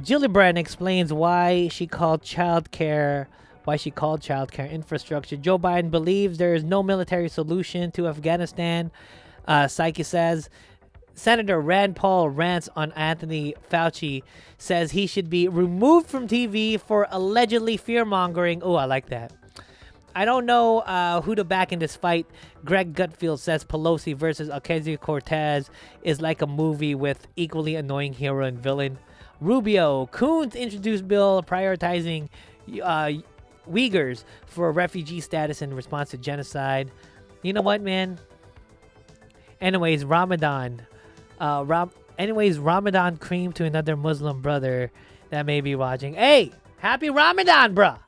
Gillibrand explains why she called child care, why she called child care infrastructure. Joe Biden believes there is no military solution to Afghanistan. Uh, Psyche says Senator Rand Paul rants on Anthony Fauci, says he should be removed from T V for allegedly fear-mongering. Oh, I like that. I don't know uh, who to back in this fight. Greg Gutfield says Pelosi versus Ocasio-Cortez is like a movie with equally annoying hero and villain. Rubio, Coons introduced bill prioritizing uh, Uyghurs for refugee status in response to genocide. You know what, man? Anyways, Ramadan. Uh, Ram- anyways, Ramadan cream to another Muslim brother that may be watching. Hey, happy Ramadan, bruh.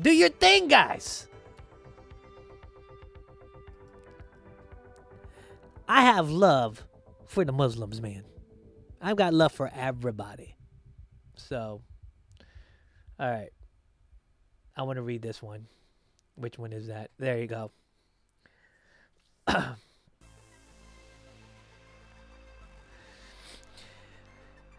Do your thing, guys. I have love for the Muslims, man. I've got love for everybody. So, all right. I want to read this one. Which one is that? There you go.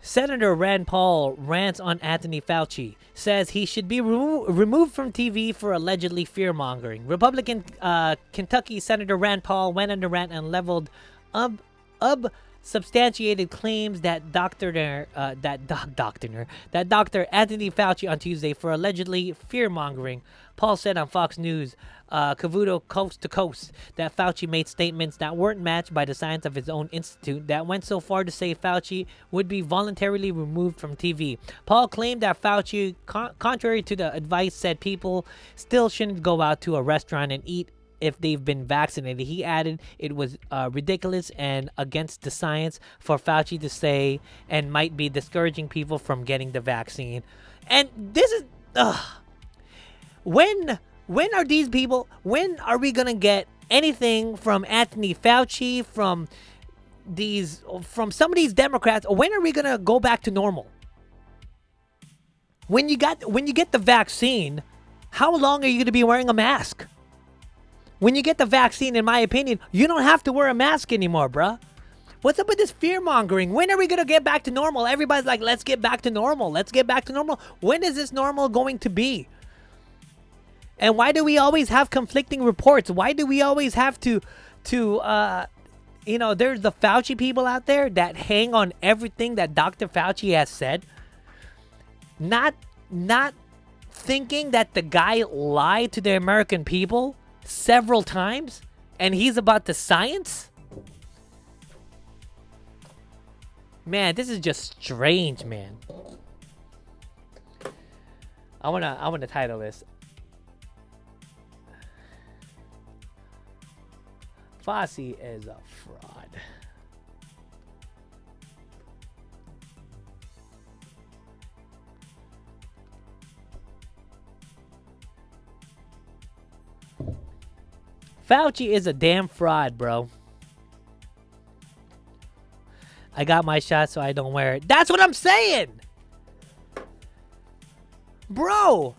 Senator Rand Paul rants on Anthony Fauci, says he should be remo- removed from T V for allegedly fear-mongering. Republican uh, Kentucky Senator Rand Paul went on a rant and leveled up, up substantiated claims that Doctor Uh, that doc, Doctor that Doctor Anthony Fauci on Tuesday for allegedly fear-mongering. Paul said on Fox News, uh, Cavuto coast to coast, that Fauci made statements that weren't matched by the science of his own institute that went so far to say Fauci would be voluntarily removed from T V. Paul claimed that Fauci, con- contrary to the advice, said people still shouldn't go out to a restaurant and eat if they've been vaccinated. He added it was uh, ridiculous and against the science for Fauci to say and might be discouraging people from getting the vaccine. And this is... Ugh. When when are these people, when are we going to get anything from Anthony Fauci, from these, from some of these Democrats? When are we going to go back to normal? When you got, when you get the vaccine, how long are you going to be wearing a mask? When you get the vaccine, in my opinion, you don't have to wear a mask anymore, bruh. What's up with this fear-mongering? When are we going to get back to normal? Everybody's like, let's get back to normal. Let's get back to normal. When is this normal going to be? And why do we always have conflicting reports? Why do we always have to, to uh, you know, there's the Fauci people out there that hang on everything that Doctor Fauci has said. Not, not thinking that the guy lied to the American people several times and he's about the science? Man, this is just strange, man. I want to I want to title this. Fauci is a fraud. Fauci is a damn fraud, bro. I got my shot, so I don't wear it. That's what I'm saying, bro.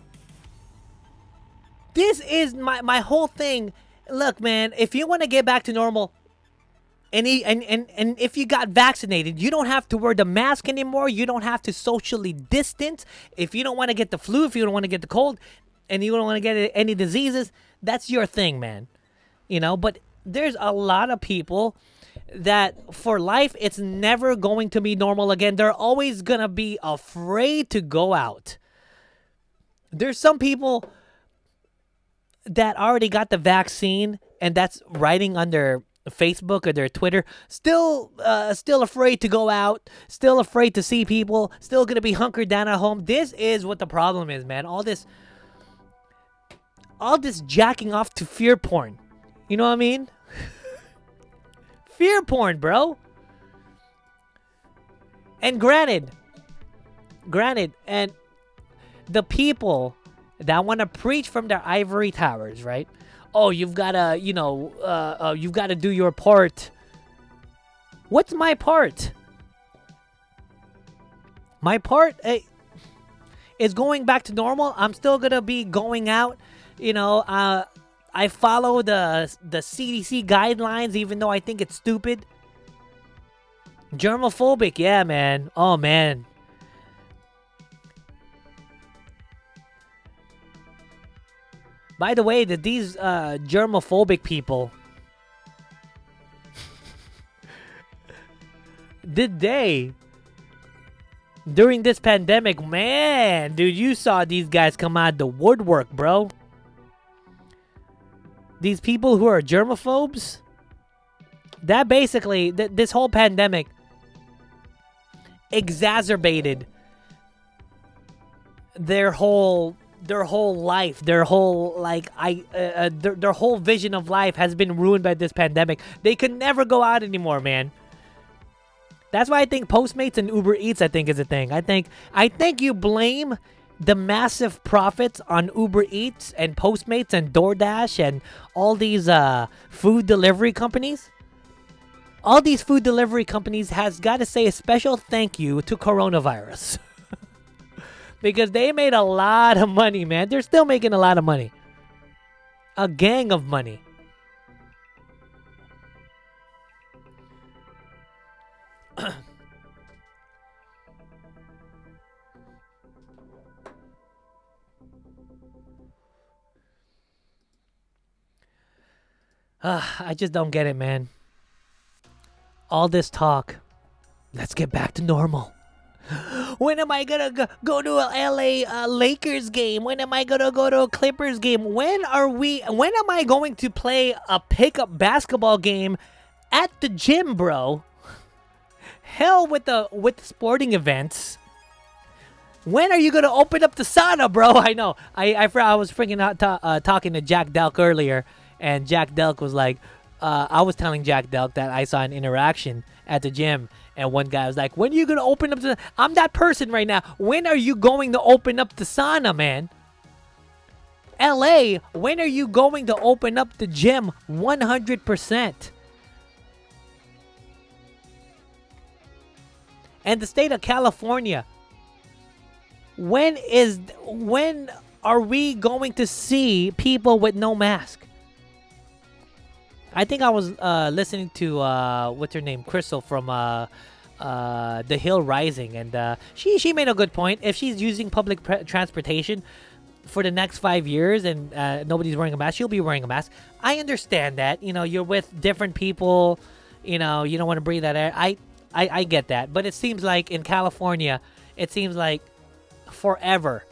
This is my my whole thing. Look, man, if you want to get back to normal and, he, and, and, and if you got vaccinated, you don't have to wear the mask anymore. You don't have to socially distance. If you don't want to get the flu, if you don't want to get the cold, and you don't want to get any diseases, that's your thing, man. You know, but there's a lot of people that for life, it's never going to be normal again. They're always going to be afraid to go out. There's some people that already got the vaccine, and that's writing on their Facebook or their Twitter, still uh, still afraid to go out, still afraid to see people, still going to be hunkered down at home. This is what the problem is, man. All this, all this jacking off to fear porn. You know what I mean? Fear porn, bro. And granted, granted, and the people that want to preach from their ivory towers, right? Oh, you've got to, you know, uh, uh, you've got to do your part. What's my part? My part uh, is going back to normal. I'm still going to be going out. You know, uh, I follow the the C D C guidelines, even though I think it's stupid. Germophobic. Yeah, man. Oh, man. By the way, that these uh, germophobic people did they, during this pandemic, man, dude, you saw these guys come out the woodwork, bro. These people who are germaphobes, that basically, th- this whole pandemic exacerbated their whole, their whole life, their whole, like, I, uh, uh, their, their whole vision of life has been ruined by this pandemic. They could never go out anymore, man. That's why I think Postmates and Uber Eats, I think, is a thing. I think, I think you blame the massive profits on Uber Eats and Postmates and DoorDash and all these uh, food delivery companies. All these food delivery companies has got to say a special thank you to coronavirus. Because they made a lot of money, man. They're still making a lot of money. A gang of money. uh, I just don't get it, man. All this talk. Let's get back to normal. When am I gonna go, go to a L A uh, Lakers game? When am I gonna go to a Clippers game? When are we? When am I going to play a pickup basketball game at the gym, bro? Hell with the with the sporting events. When are you gonna open up the sauna, bro? I know. I I, I was freaking out ta- uh, talking to Jack Delk earlier, and Jack Delk was like, uh, I was telling Jack Delk that I saw an interaction at the gym. And one guy was like, when are you going to open up the... I'm that person right now. When are you going to open up the sauna, man? L A, when are you going to open up the gym one hundred percent? And the state of California. When is... When are we going to see people with no mask? I think I was uh, listening to, uh, what's her name, Crystal from uh, uh, The Hill Rising. And uh, she, she made a good point. If she's using public pre- transportation for the next five years and uh, nobody's wearing a mask, she'll be wearing a mask. I understand that. You know, you're with different people. You know, you don't want to breathe that air. I, I, I get that. But it seems like in California, it seems like forever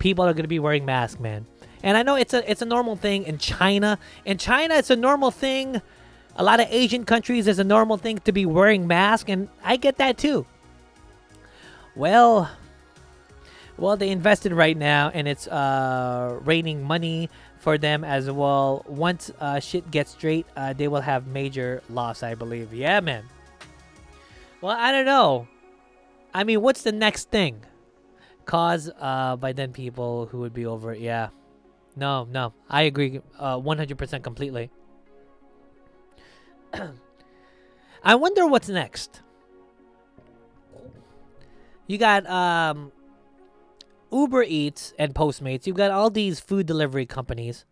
people are going to be wearing masks, man. And I know it's a it's a normal thing in China. In China, it's a normal thing. A lot of Asian countries, it's a normal thing to be wearing masks. And I get that too. Well, well, they invested right now. And it's uh, raining money for them as well. Once uh, shit gets straight, uh, they will have major loss, I believe. Yeah, man. Well, I don't know. I mean, what's the next thing? Cause uh, by then people who would be over it. Yeah. No, no. I agree uh, one hundred percent completely. I wonder what's next. You got um, Uber Eats and Postmates. You've got all these food delivery companies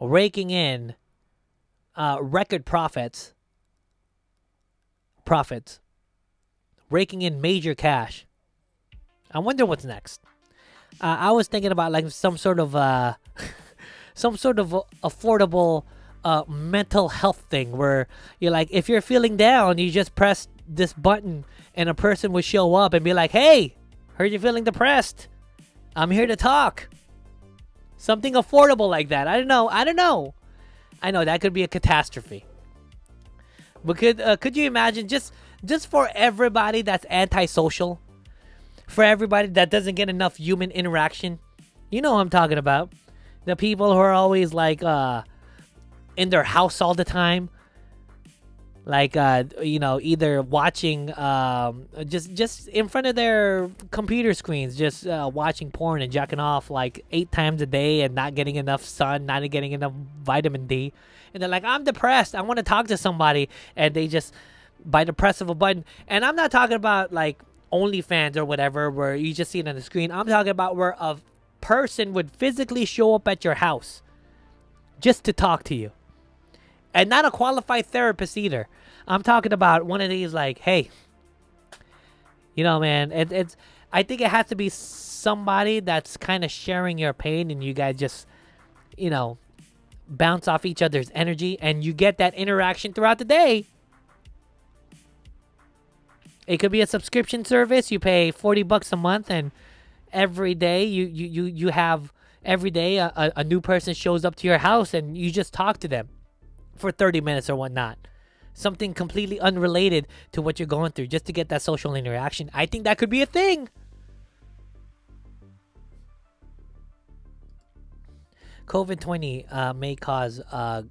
raking in uh, record profits. Profits. Raking in major cash. I wonder what's next. Uh, I was thinking about like some sort of uh, some sort of affordable uh, mental health thing where you're like, if you're feeling down, you just press this button and a person will show up and be like, hey, heard you're feeling depressed. I'm here to talk. Something affordable like that. I don't know. I don't know. I know that could be a catastrophe. But could, uh, could you imagine just just for everybody that's antisocial? For everybody that doesn't get enough human interaction. You know what I'm talking about. The people who are always like uh, in their house all the time. Like, uh, you know, either watching, um, just just in front of their computer screens. Just uh, watching porn and jacking off like eight times a day and not getting enough sun, not getting enough vitamin D. And they're like, I'm depressed. I want to talk to somebody. And they just, by the press of a button. And I'm not talking about like OnlyFans or whatever where you just see it on the screen. I'm talking about where a person would physically show up at your house just to talk to you. And not a qualified therapist either. I'm talking about one of these like, hey, you know, man, it, it's, I think it has to be somebody that's kind of sharing your pain and you guys just, you know, bounce off each other's energy and you get that interaction throughout the day. It could be a subscription service. You pay forty bucks a month, and every day you, you, you, you have every day a, a new person shows up to your house and you just talk to them for thirty minutes or whatnot. Something completely unrelated to what you're going through, just to get that social interaction. I think that could be a thing. COVID twenty uh, may cause, uh,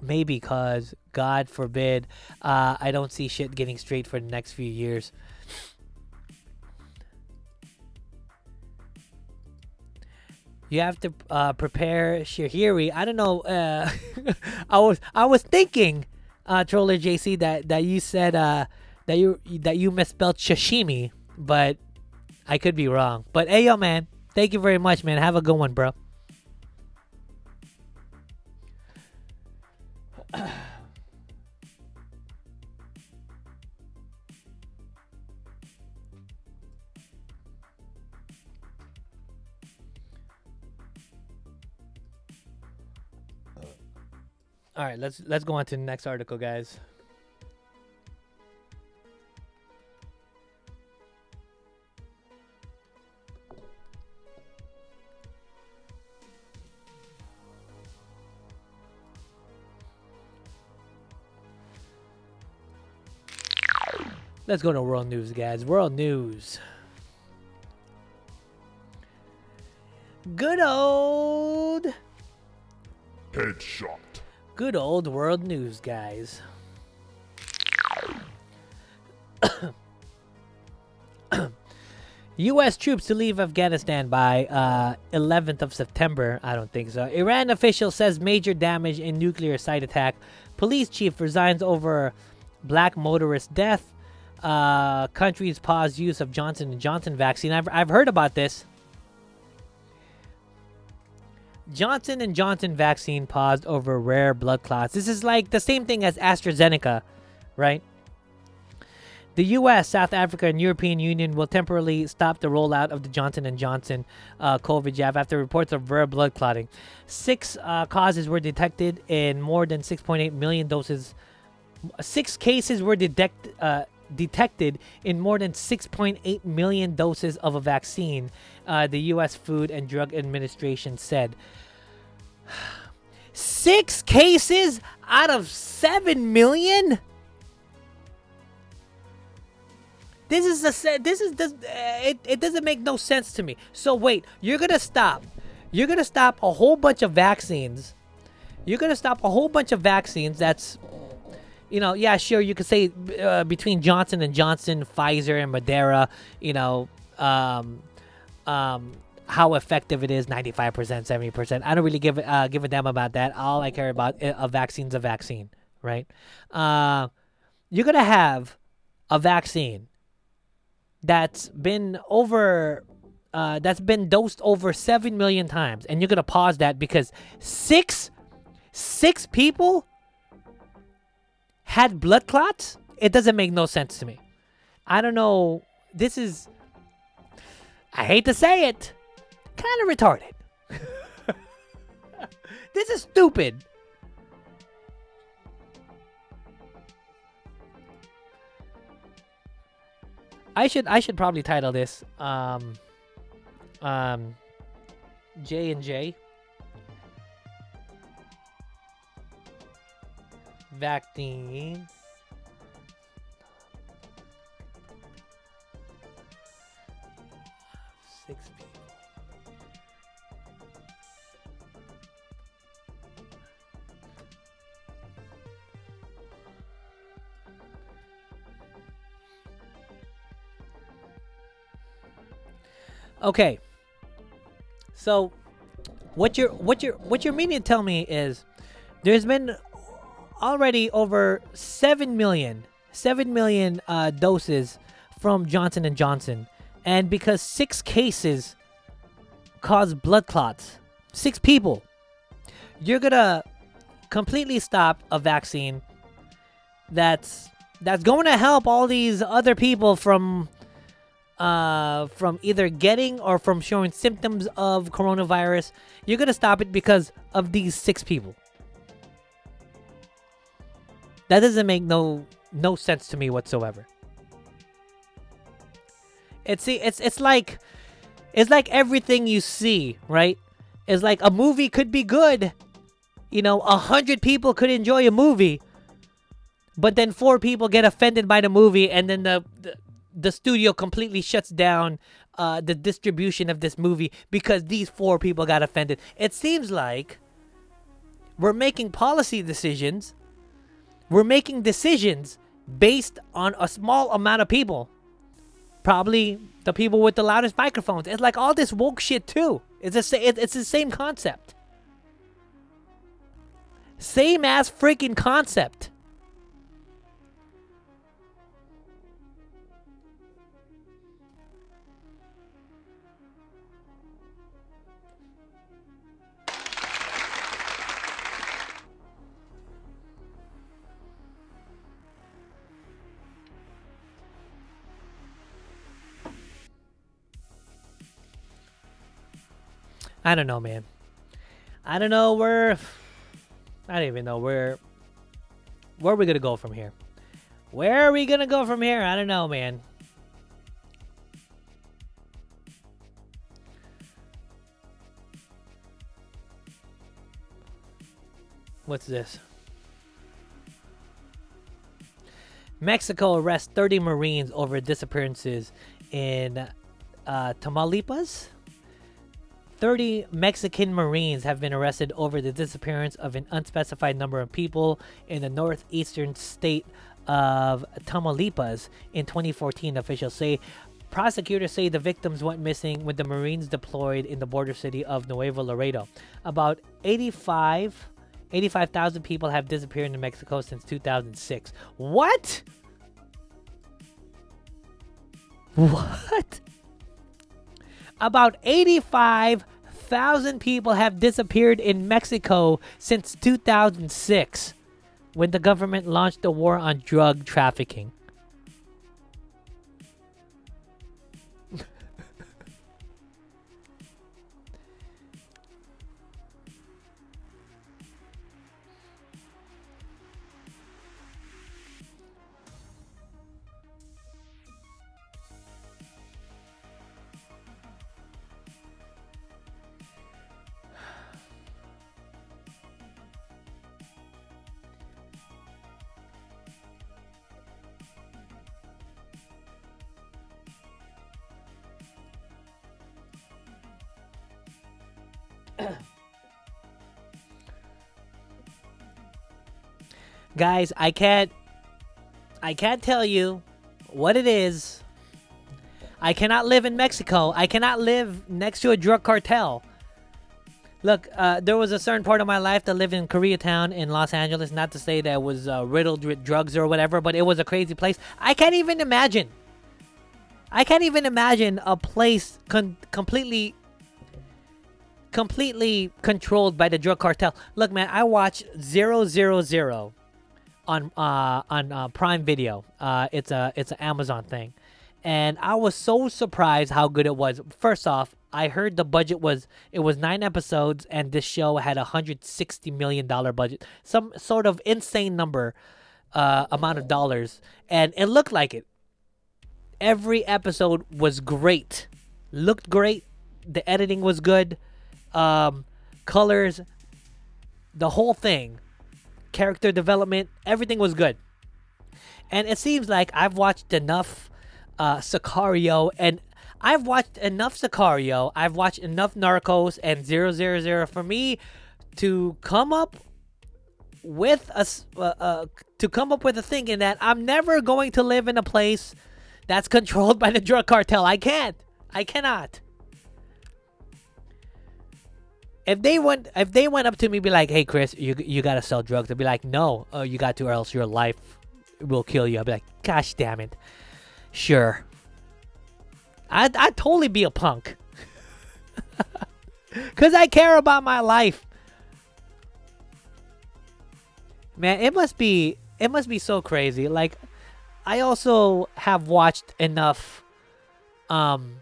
maybe cause, God forbid, uh, I don't see shit getting straight for the next few years. You have to uh, prepare Shahiri. I don't know. Uh, I was I was thinking, uh, Troller J C, that that you said uh, that you that you misspelled sashimi, but I could be wrong. But hey, yo, man, thank you very much, man. Have a good one, bro. All right, let's let's go on to the next article, guys. Let's go to world news, guys. World news. Good old headshot. Good old world news, guys. U S troops to leave Afghanistan by uh, eleventh of September. I don't think so. Iran official says major damage in nuclear site attack. Police chief resigns over black motorist death. Uh, countries pause use of Johnson and Johnson vaccine. I've, I've heard about this. Johnson and Johnson vaccine paused over rare blood clots. This is like the same thing as AstraZeneca, right? The U S, South Africa, and European Union will temporarily stop the rollout of the Johnson and Johnson uh, COVID jab after reports of rare blood clotting. Six uh, causes were detected in more than six point eight million doses. Six cases were detect, uh, detected in more than six point eight million doses of a vaccine, uh, the U S Food and Drug Administration said. Six cases out of seven million? This is a this is this, it, it doesn't make no sense to me. So wait, you're gonna stop. You're gonna stop a whole bunch of vaccines. You're gonna stop a whole bunch of vaccines. That's, you know, yeah, sure, you could say uh, between Johnson and Johnson, Pfizer and Moderna, you know, um, um, how effective it is, ninety-five percent, seventy percent. I don't really give, uh, give a damn about that. All I care about, a vaccine's a vaccine, right? Uh, you're going to have a vaccine that's been over, uh, that's been dosed over seven million times, and you're going to pause that because six, six people had blood clots? It doesn't make no sense to me. I don't know. This is, I hate to say it, kind of retarded. This is stupid. I should I should probably title this um um J and J. Vaccines. Six people. Okay. So, what you're what you're what you're meaning to tell me is there's been already over seven million, seven million uh, doses from Johnson and Johnson. And because six cases cause blood clots, six people, you're going to completely stop a vaccine that's that's going to help all these other people from uh, from either getting or from showing symptoms of coronavirus. You're going to stop it because of these six people. That doesn't make no no sense to me whatsoever. It's it's it's like it's like everything you see, right? It's like a movie could be good. You know, a hundred people could enjoy a movie, but then four people get offended by the movie, and then the the, the studio completely shuts down uh, the distribution of this movie because these four people got offended. It seems like we're making policy decisions. We're making decisions based on a small amount of people. Probably the people with the loudest microphones. It's like all this woke shit too. It's the, it's the same concept. Same ass freaking concept. I don't know, man. I don't know where... I don't even know where... Where are we going to go from here? Where are we going to go from here? I don't know, man. What's this? Mexico arrests thirty Marines over disappearances in uh, Tamaulipas? thirty Mexican Marines have been arrested over the disappearance of an unspecified number of people in the northeastern state of Tamaulipas in twenty fourteen, officials say. Prosecutors say the victims went missing when the Marines deployed in the border city of Nuevo Laredo. About eighty-five thousand people have disappeared in Mexico since two thousand six. What? What? About eighty-five thousand people have disappeared in Mexico since two thousand six, when the government launched the war on drug trafficking. Guys, I can't I can't tell you what it is. I cannot live in Mexico. I cannot live next to a drug cartel. Look, uh, there was a certain part of my life that lived in Koreatown in Los Angeles. Not to say that it was uh, riddled with drugs or whatever, but it was a crazy place. I can't even imagine. I can't even imagine a place con- completely... completely controlled by the drug cartel. Look, man, I watched Zero Zero Zero on uh, on uh, Prime Video. Uh, it's a it's an Amazon thing, and I was so surprised how good it was. First off, I heard the budget was it was nine episodes, and this show had a hundred sixty million dollar budget, some sort of insane number uh, amount of dollars, and it looked like it. Every episode was great, looked great. The editing was good. Um, colors, the whole thing, character development, everything was good. And it seems like I've watched enough uh, Sicario, and I've watched enough Sicario, I've watched enough Narcos and Zero Zero Zero for me to come up with a uh, uh, to come up with a thinking that I'm never going to live in a place that's controlled by the drug cartel. I can't. I cannot. If they went, if they went up to me, and be like, "Hey, Chris, you you gotta sell drugs." I'd be like, "No, oh, you got to, or else your life will kill you." I'd be like, "Gosh, damn it, sure." I'd I'd totally be a punk, cause I care about my life. Man, it must be it must be so crazy. Like, I also have watched enough, um,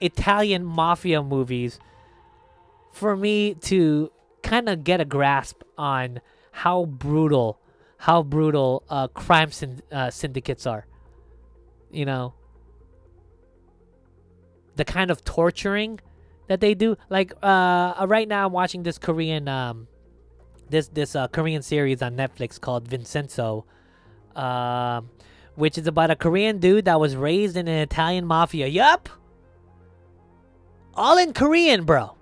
Italian mafia movies for me to kind of get a grasp on how brutal, how brutal uh, crime synd- uh, syndicates are. You know, the kind of torturing that they do. Like uh, right now, I'm watching this Korean um, this this uh, Korean series on Netflix called Vincenzo, uh, which is about a Korean dude that was raised in an Italian mafia. Yup, all in Korean, bro.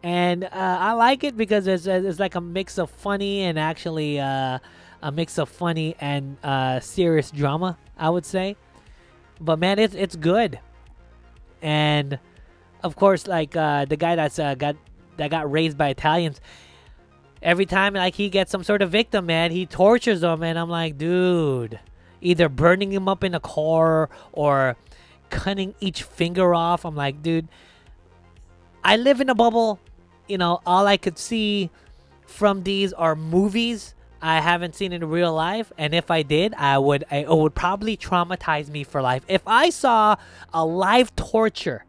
And uh, I like it because it's, it's like a mix of funny and actually uh, a mix of funny and uh, serious drama, I would say. But man, it's it's good. And of course, like uh, the guy that's uh, got that got raised by Italians, every time like he gets some sort of victim, man, he tortures them, and I'm like, dude, either burning him up in a car or cutting each finger off. I'm like, dude, I live in a bubble. You know, all I could see from these are movies I haven't seen in real life, and if I did, I would I, it would probably traumatize me for life. If I saw a live torture,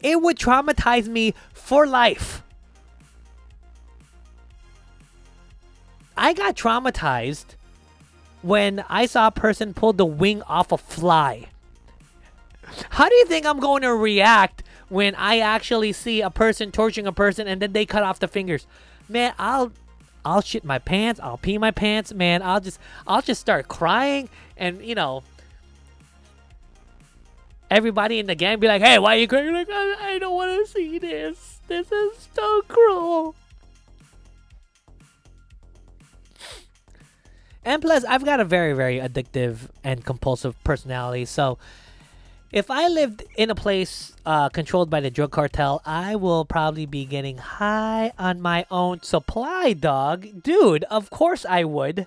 it would traumatize me for life. I got traumatized when I saw a person pull the wing off a fly. How do you think I'm going to react when I actually see a person torturing a person and then they cut off the fingers? Man, I'll I'll shit my pants. I'll pee my pants, man. I'll just I'll just start crying, and you know, everybody in the gang be like, "Hey, why are you crying?" You're like, I, I don't want to see this. This is so cruel. And plus, I've got a very, very addictive and compulsive personality. So if I lived in a place uh, controlled by the drug cartel, I will probably be getting high on my own supply, dog. Dude, of course I would.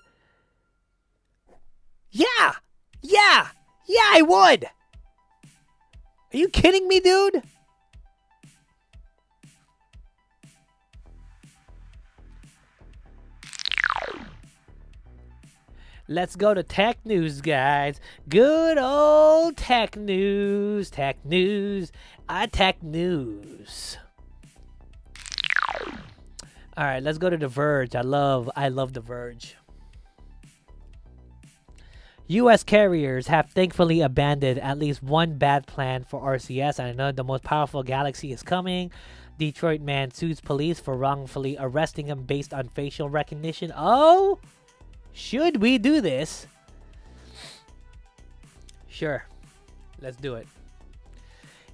Yeah! Yeah! Yeah, I would! Are you kidding me, dude? Let's go to tech news, guys. Good old tech news, tech news, I tech news. All right, let's go to The Verge. I love, I love The Verge. U S carriers have thankfully abandoned at least one bad plan for R C S. I know the most powerful galaxy is coming. Detroit man sues police for wrongfully arresting him based on facial recognition. Oh. Should we do this? Sure. Let's do it.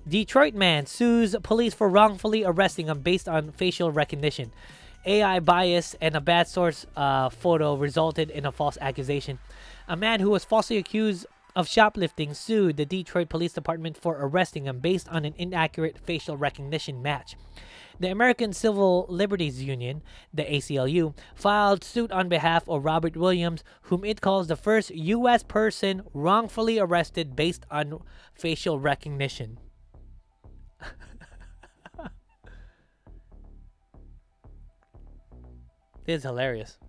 Detroit man sues police for wrongfully arresting him based on facial recognition. A I bias and a bad source uh, photo resulted in a false accusation. A man who was falsely accused of shoplifting sued the Detroit Police Department for arresting him based on an inaccurate facial recognition match. The American Civil Liberties Union, the A C L U, filed suit on behalf of Robert Williams, whom it calls the first U S person wrongfully arrested based on facial recognition. This is hilarious.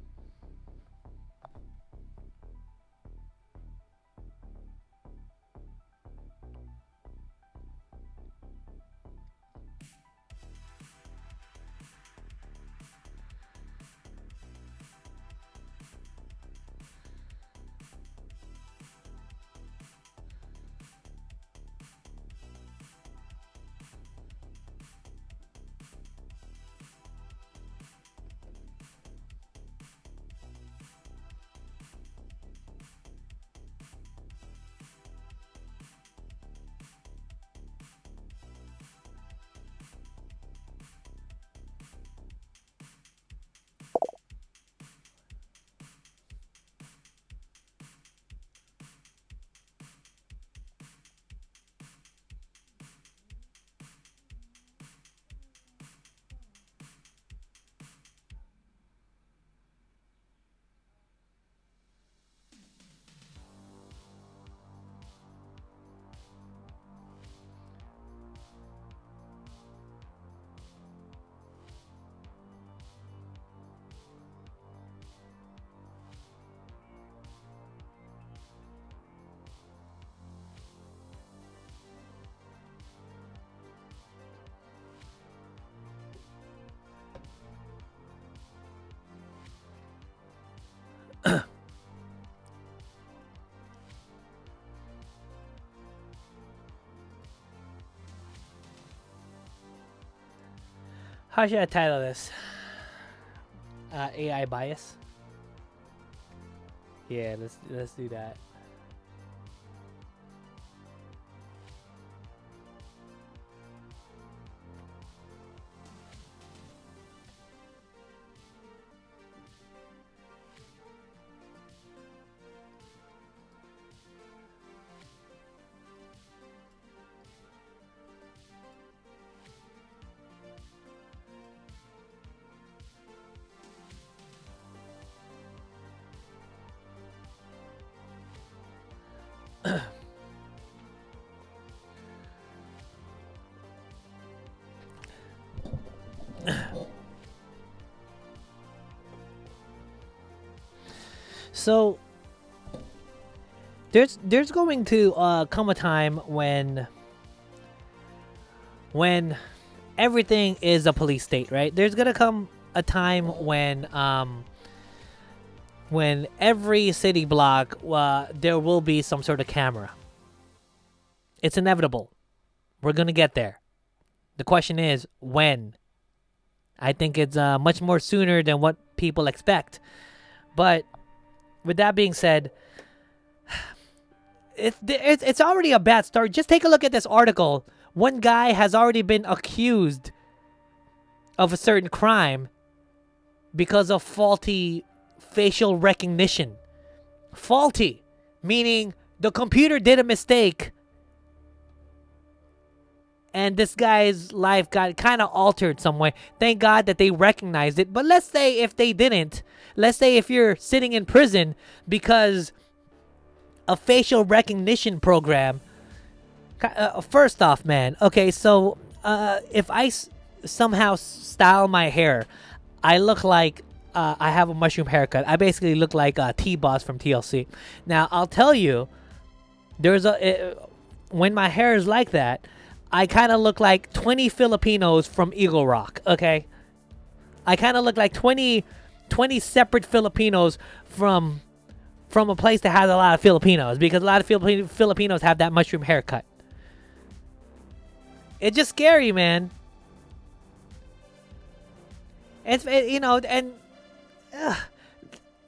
How should I title this? Uh, A I bias? Yeah, let's let's do that. So there's there's going to uh, come a time when when everything is a police state, right? There's gonna come a time when um, when every city block uh, there will be some sort of camera. It's inevitable. We're gonna get there. The question is when. I think it's uh, much more sooner than what people expect, but. With that being said, it's it's already a bad start. Just take a look at this article. One guy has already been accused of a certain crime because of faulty facial recognition. Faulty, meaning the computer did a mistake and this guy's life got kind of altered some way. Thank God that they recognized it. But let's say if they didn't, let's say if you're sitting in prison because a facial recognition program. Uh, first off, man. Okay, so uh, if I s- somehow style my hair, I look like uh, I have a mushroom haircut. I basically look like uh, T-Boss from T L C. Now, I'll tell you, there's a uh, when my hair is like that, I kind of look like twenty Filipinos from Eagle Rock, okay? I kind of look like twenty, twenty separate Filipinos from from a place that has a lot of Filipinos, because a lot of Filip- Filipinos have that mushroom haircut. It's just scary, man. It's, it, you know, and, uh,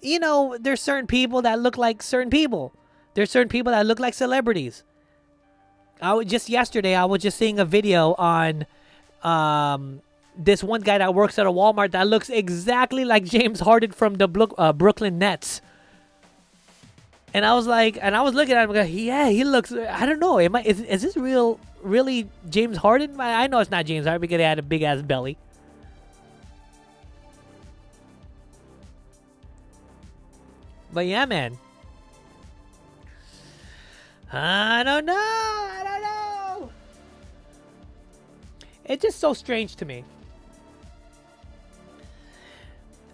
you know, there's certain people that look like certain people. There's certain people that look like celebrities. I was just yesterday. I was just seeing a video on um, this one guy that works at a Walmart that looks exactly like James Harden from the Blo- uh, Brooklyn Nets. And I was like, and I was looking at him. Like, yeah, he looks. I don't know. Am I? Is, is this real? Really, James Harden? I know it's not James Harden because he had a big ass belly. But yeah, man. I don't know. I don't know. It's just so strange to me.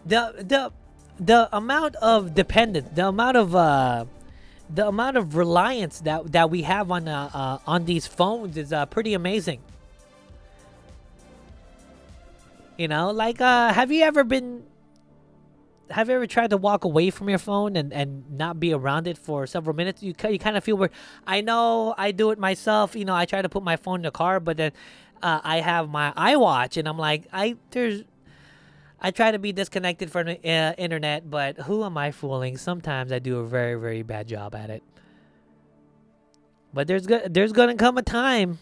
The the the amount of dependence, the amount of uh, the amount of reliance that that we have on uh, uh, on these phones is uh, pretty amazing. You know, like uh, have you ever been? Have you ever tried to walk away from your phone and, and not be around it for several minutes? You you kind of feel weird. I know I do it myself. You know, I try to put my phone in the car, but then uh, I have my iWatch, and I'm like, I there's, I try to be disconnected from the uh, internet, but who am I fooling? Sometimes I do a very, very bad job at it. But there's go- there's going to come a time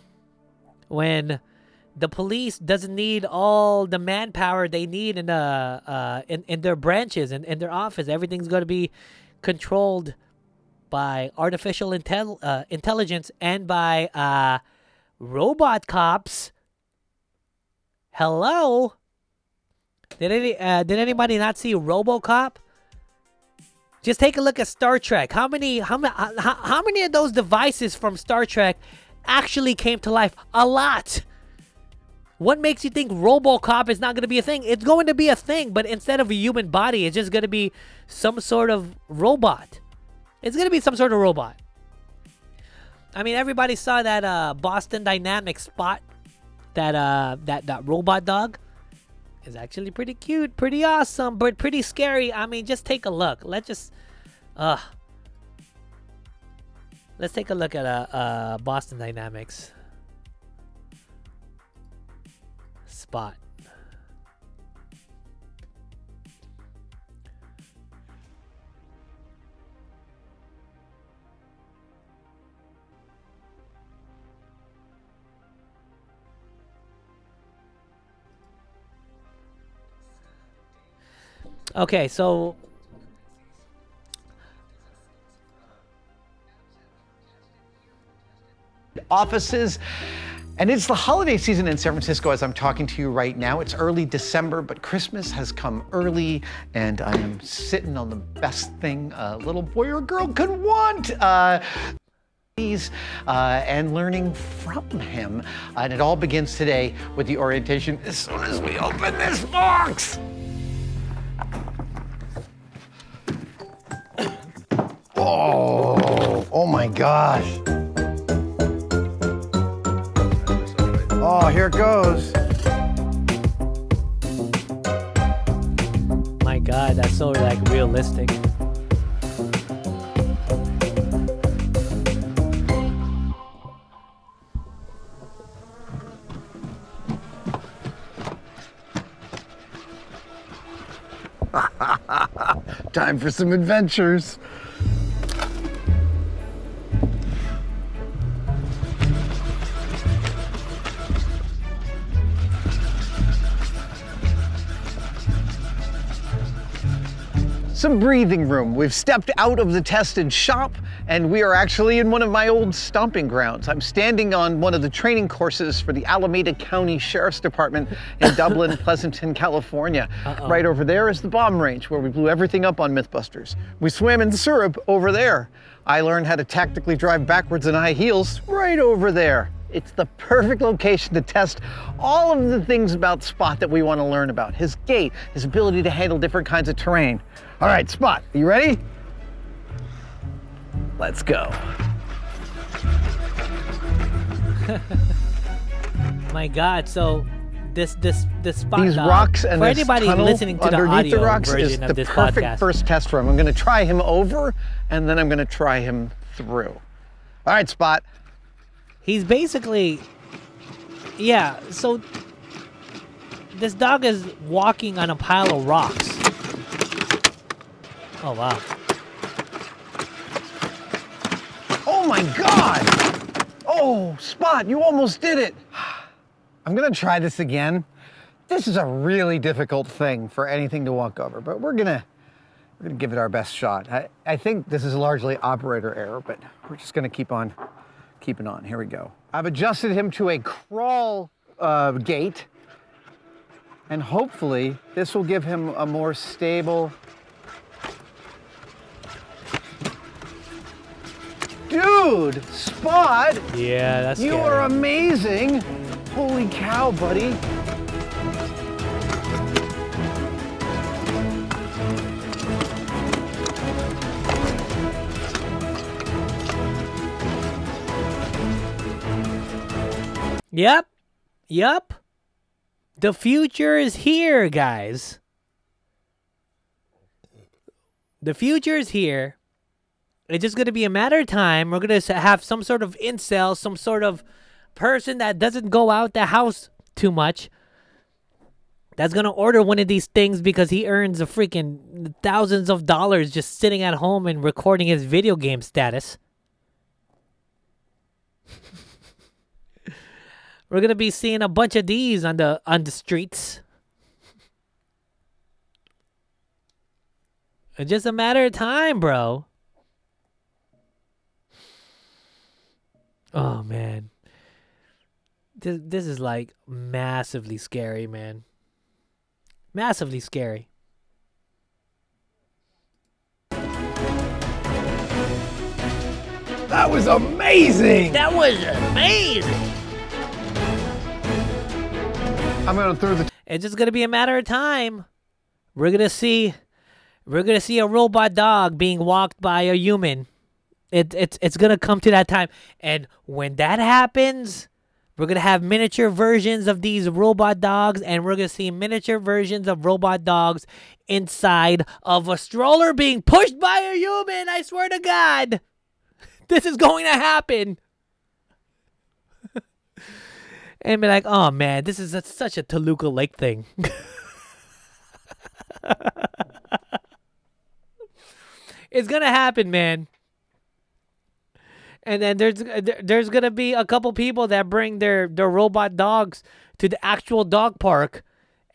when the police doesn't need all the manpower they need in the uh, in, in their branches and in, in their office. Everything's going to be controlled by artificial intel- uh, intelligence and by uh, robot cops. Hello? Did any uh, did anybody not see RoboCop? Just take a look at Star Trek. How many how many how, how many of those devices from Star Trek actually came to life? A lot. What makes you think RoboCop is not going to be a thing? It's going to be a thing, but instead of a human body, it's just going to be some sort of robot. It's going to be some sort of robot. I mean, everybody saw that uh, Boston Dynamics Spot, that uh, that that robot dog, is actually pretty cute, pretty awesome, but pretty scary. I mean, just take a look. Let's just, uh, let's take a look at uh, uh, Boston Dynamics. Spot. Okay, so offices. And it's the holiday season in San Francisco as I'm talking to you right now. It's early December, but Christmas has come early, and I am sitting on the best thing a little boy or girl could want. Uh, Uh, and learning from him. Uh, and it all begins today with the orientation as soon as we open this box. Oh, oh my gosh. Oh, here it goes. My God, that's so like realistic. Time for some adventures. Some breathing room. We've stepped out of the tested shop, and we are actually in one of my old stomping grounds. I'm standing on one of the training courses for the Alameda County Sheriff's Department in Dublin, Pleasanton, California. Uh-oh. Right over there is the bomb range where we blew everything up on Mythbusters. We swam in syrup over there. I learned how to tactically drive backwards in high heels right over there. It's the perfect location to test all of the things about Spot that we want to learn about. His gait, his ability to handle different kinds of terrain. All right, Spot, you ready? Let's go. My God, so this this this spot. These rocks and this tunnel underneath the rocks is the perfect first test run. I'm going to try him over, and then I'm going to try him through. All right, Spot. He's basically, yeah, so this dog is walking on a pile of rocks. Oh, wow. Oh, my God. Oh, Spot, you almost did it. I'm going to try this again. This is a really difficult thing for anything to walk over, but we're going to we're gonna give it our best shot. I, I think this is largely operator error, but we're just going to keep on. Keep it on. Here we go. I've adjusted him to a crawl uh, gait, and hopefully this will give him a more stable. Dude, Spot! Yeah, that's you scary. Are amazing. Holy cow, buddy. Yep, yep. The future is here, guys. The future is here. It's just going to be a matter of time. We're going to have some sort of incel, some sort of person that doesn't go out the house too much. That's going to order one of these things because he earns a freaking thousands of dollars just sitting at home and recording his video game status. We're gonna be seeing a bunch of these on the on the streets. It's just a matter of time, bro. Oh man, this this is like massively scary, man. Massively scary. That was amazing. That was amazing. I'm gonna throw the. It's just gonna be a matter of time. We're gonna see, we're gonna see a robot dog being walked by a human. It it's it's gonna come to that time, and when that happens, we're gonna have miniature versions of these robot dogs, and we're gonna see miniature versions of robot dogs inside of a stroller being pushed by a human. I swear to God, this is going to happen. And be like, oh man, this is a, such a Toluca Lake thing. It's gonna happen, man. And then there's there's gonna be a couple people that bring their, their robot dogs to the actual dog park,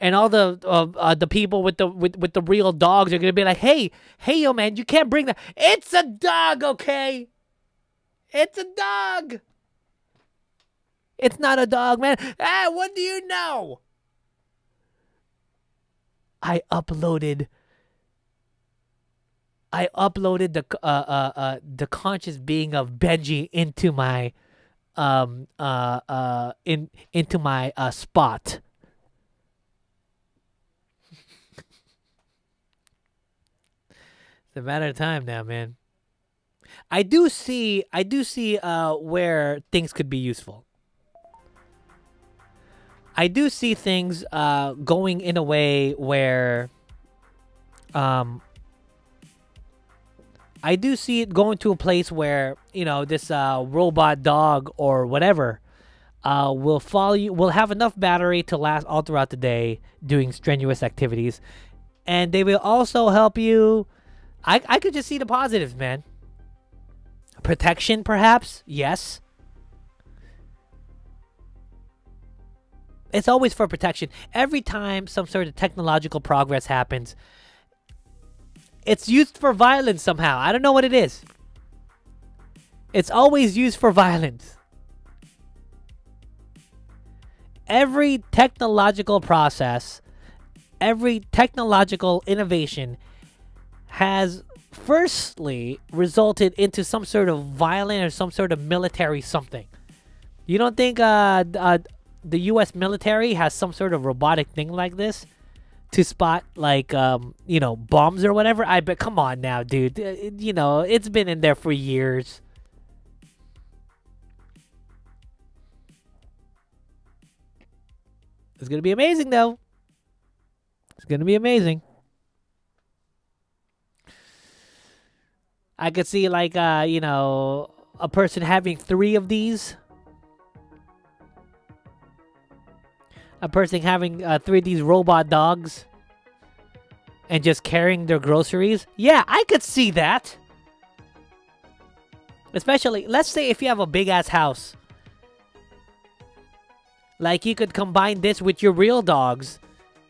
and all the uh, uh, the people with the with, with the real dogs are gonna be like, hey, hey, yo, man, you can't bring that. It's a dog, okay? It's a dog. It's not a dog, man. Ah, what do you know? I uploaded. I uploaded the uh, uh, uh, the conscious being of Benji into my um uh uh in into my uh, spot. It's a matter of time now, man. I do see I do see uh where things could be useful. I do see things uh going in a way where um I do see it going to a place where, you know, this uh, robot dog or whatever uh, will follow you, will have enough battery to last all throughout the day doing strenuous activities. And they will also help you. I, I could just see the positives, man. Protection, perhaps? Yes. It's always for protection. Every time some sort of technological progress happens, it's used for violence somehow. I don't know what it is. It's always used for violence. Every technological process, every technological innovation has firstly resulted into some sort of violent or some sort of military something. You don't think uh, uh, the U S military has some sort of robotic thing like this? To spot, like, um, you know, bombs or whatever? I bet, come on now, dude. It, you know, it's been in there for years. It's going to be amazing, though. It's going to be amazing. I could see, like, uh, you know, a person having three of these. A person having uh, three of these robot dogs and just carrying their groceries. Yeah, I could see that. Especially, let's say if you have a big-ass house. Like, you could combine this with your real dogs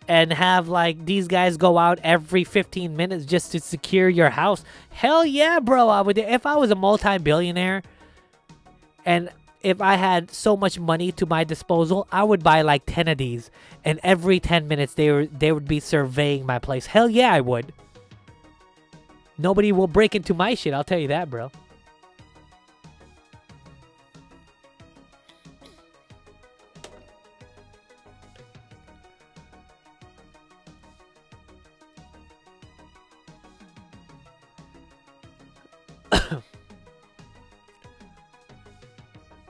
and have, like, these guys go out every fifteen minutes just to secure your house. Hell yeah, bro. I would. If I was a multi-billionaire and if I had so much money to my disposal, I would buy like ten of these. And every ten minutes, they were, they would be surveying my place. Hell yeah, I would. Nobody will break into my shit. I'll tell you that, bro.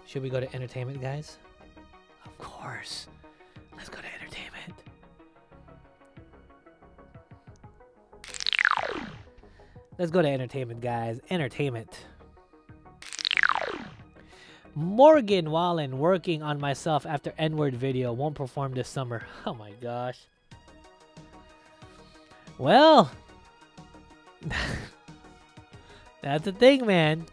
Should we go to entertainment, guys? Of course. Let's go to entertainment. Let's go to entertainment, guys. Entertainment. Morgan Wallen working on myself after N-word video. Won't perform this summer. Oh my gosh. Well. That's the thing, man.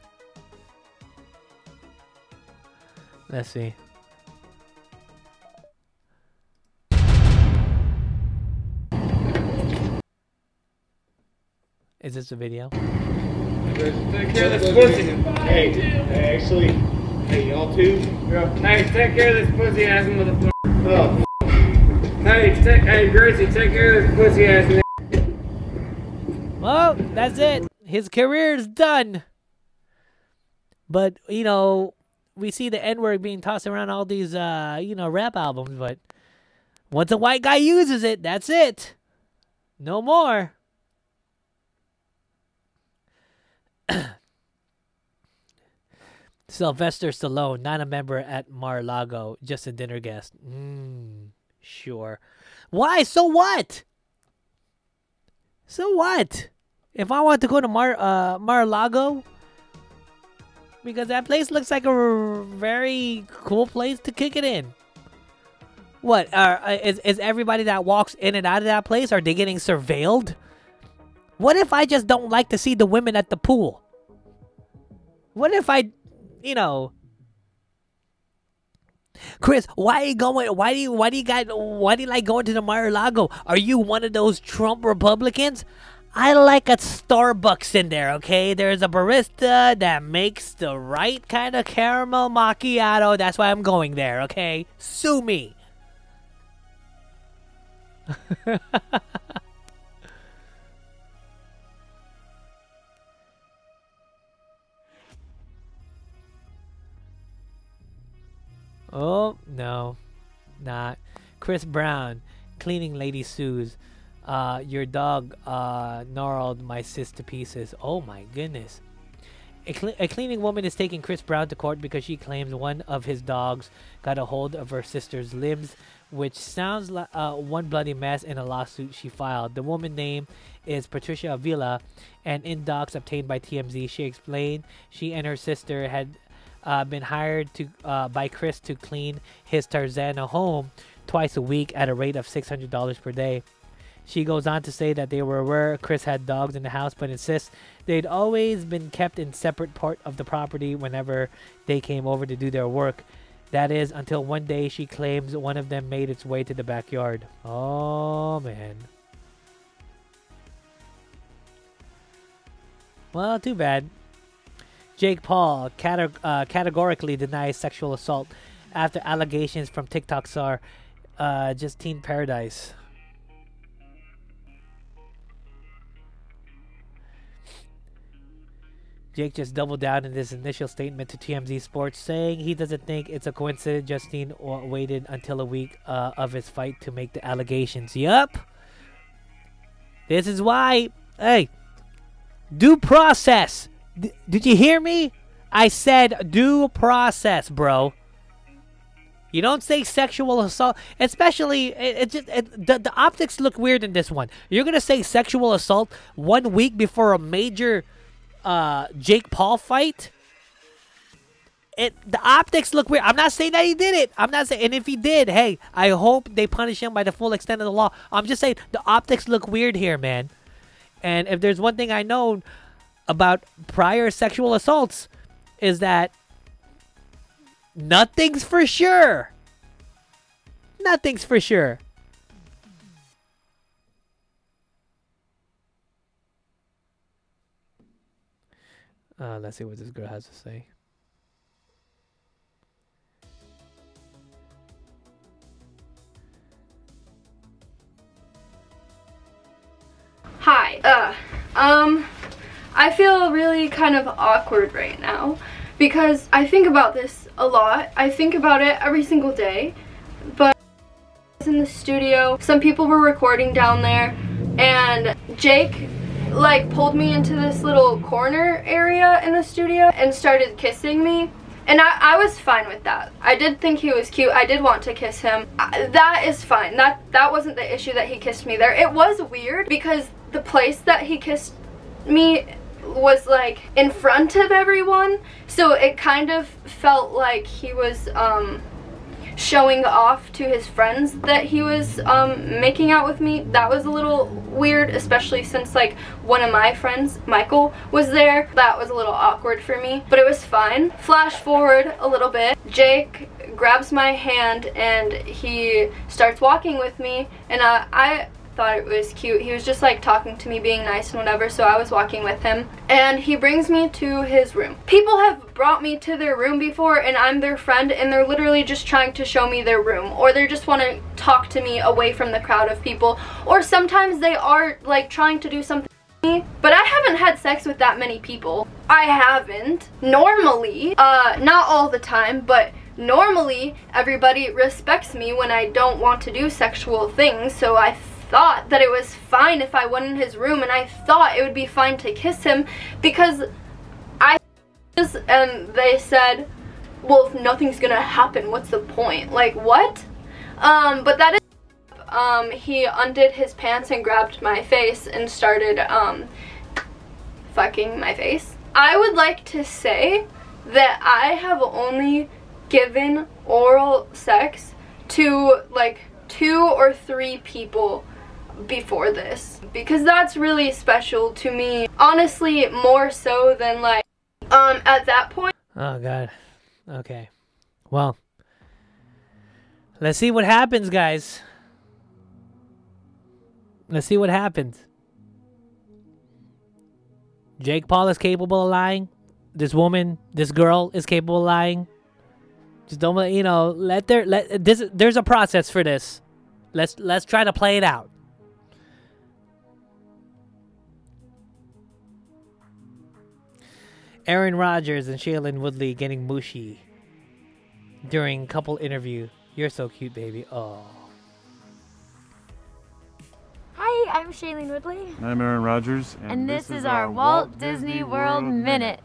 Let's see. Is this a video? Take care of this pussy. Hey, hey, actually, hey, y'all too? Yeah. Hey, take care of this pussy ass motherfucker. Oh, f- hey, take, hey, Gracie, take care of this pussy ass. Well, that's it. His career is done. But, you know, we see the N-word being tossed around all these, uh, you know, rap albums, but once a white guy uses it, that's it. No more. Sylvester Stallone, not a member at Mar-a-Lago, just a dinner guest. Mm, sure. Why? So what? So what? If I want to go to Mar- uh, Mar-a-Lago... Because that place looks like a r- very cool place to kick it in. What? Uh, is, is everybody that walks in and out of that place, are they getting surveilled? What if I just don't like to see the women at the pool? What if I, you know... Chris, why are you going? Why do you? Why do you guys? Why do you like going to the Mar-a-Lago? Are you one of those Trump Republicans? I like a Starbucks in there, okay? There's a barista that makes the right kind of caramel macchiato. That's why I'm going there, okay? Sue me. Oh, no. Not. Chris Brown, cleaning lady sues. Uh, your dog uh, gnarled my sis to pieces. Oh my goodness. A, cl- a cleaning woman is taking Chris Brown to court because she claims one of his dogs got a hold of her sister's limbs, which sounds like uh, one bloody mess in a lawsuit she filed. The woman's name is Patricia Avila, and in docs obtained by T M Z, she explained she and her sister had uh, been hired to uh, by Chris to clean his Tarzana home twice a week at a rate of six hundred dollars per day. She goes on to say that they were aware Chris had dogs in the house, but insists they'd always been kept in separate part of the property whenever they came over to do their work. That is, until one day she claims one of them made its way to the backyard. Oh, man. Well, too bad. Jake Paul cate- uh, categorically denies sexual assault after allegations from TikTok star uh, Just Teen Paradise. Jake just doubled down in his initial statement to T M Z Sports, saying he doesn't think it's a coincidence Justine waited until a week uh, of his fight to make the allegations. Yup. This is why, hey, due process. D- did you hear me? I said due process, bro. You don't say sexual assault, especially, it, it just, it, the, the optics look weird in this one. You're going to say sexual assault one week before a major Uh, Jake Paul fight. It the optics look weird. I'm not saying that he did it. I'm not saying. And if he did, hey, I hope they punish him by the full extent of the law. I'm just saying the optics look weird here, man. And if there's one thing I know about prior sexual assaults, is that nothing's for sure. Nothing's for sure. Uh, let's see what this girl has to say. Hi. Uh, um, I feel really kind of awkward right now because I think about this a lot. I think about it every single day. But I was in the studio. Some people were recording down there, and Jake like pulled me into this little corner area in the studio and started kissing me, and I, I was fine with that. I did think he was cute. I did want to kiss him. I, that is fine. That that wasn't the issue that he kissed me there. It was weird because the place that he kissed me was like in front of everyone, so it kind of felt like he was um showing off to his friends that he was um, making out with me. That was a little weird, especially since like one of my friends, Michael, was there. That was a little awkward for me, but it was fine. Flash forward a little bit, Jake grabs my hand and he starts walking with me, and uh, I thought it was cute. He was just like talking to me, being nice and whatever, so I was walking with him, and he brings me to his room. People have brought me to their room before, and I'm their friend, and they're literally just trying to show me their room, or they just want to talk to me away from the crowd of people, or sometimes they are like trying to do something to me, but I haven't had sex with that many people. I haven't. Normally, uh, not all the time, but normally everybody respects me when I don't want to do sexual things, so I thought that it was fine if I went in his room, and I thought it would be fine to kiss him because I and they said, well, if nothing's gonna happen, what's the point? Like, what? Um, but that is um, he undid his pants and grabbed my face and started um, fucking my face. I would like to say that I have only given oral sex to like two or three people before this, because that's really special to me, honestly, more so than like um at that point. Oh god. Okay, well, Let's see what happens, guys. Let's see what happens. Jake Paul is capable of lying. This woman, this girl is capable of lying. Just don't, you know, let there, let this, there's a process for this. Let's, let's try to play it out. Aaron Rodgers and Shailene Woodley getting mushy during couple interview. You're so cute, baby. Oh. Hi, I'm Shailene Woodley. And I'm Aaron Rodgers. And, and this, this is, is our Walt, Walt Disney, Disney World, World Minute.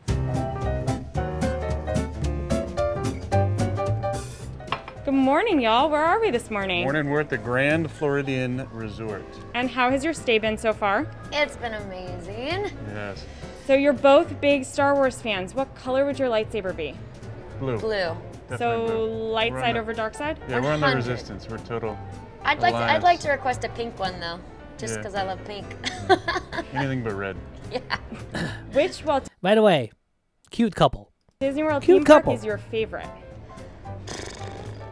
Good morning, y'all. Where are we this morning? Morning. We're at the Grand Floridian Resort. And how has your stay been so far? It's been amazing. Yes. So you're both big Star Wars fans. What color would your lightsaber be? Blue. Blue. Definitely so blue. Light we're side the, over dark side? Yeah, one hundred percent. We're on the Resistance. We're total I'd like to, I'd like to request a pink one, though, just because yeah. I love pink. Anything but red. Yeah. Which Walt Disney World... By the way, cute couple. Disney World cute theme couple. Park is your favorite?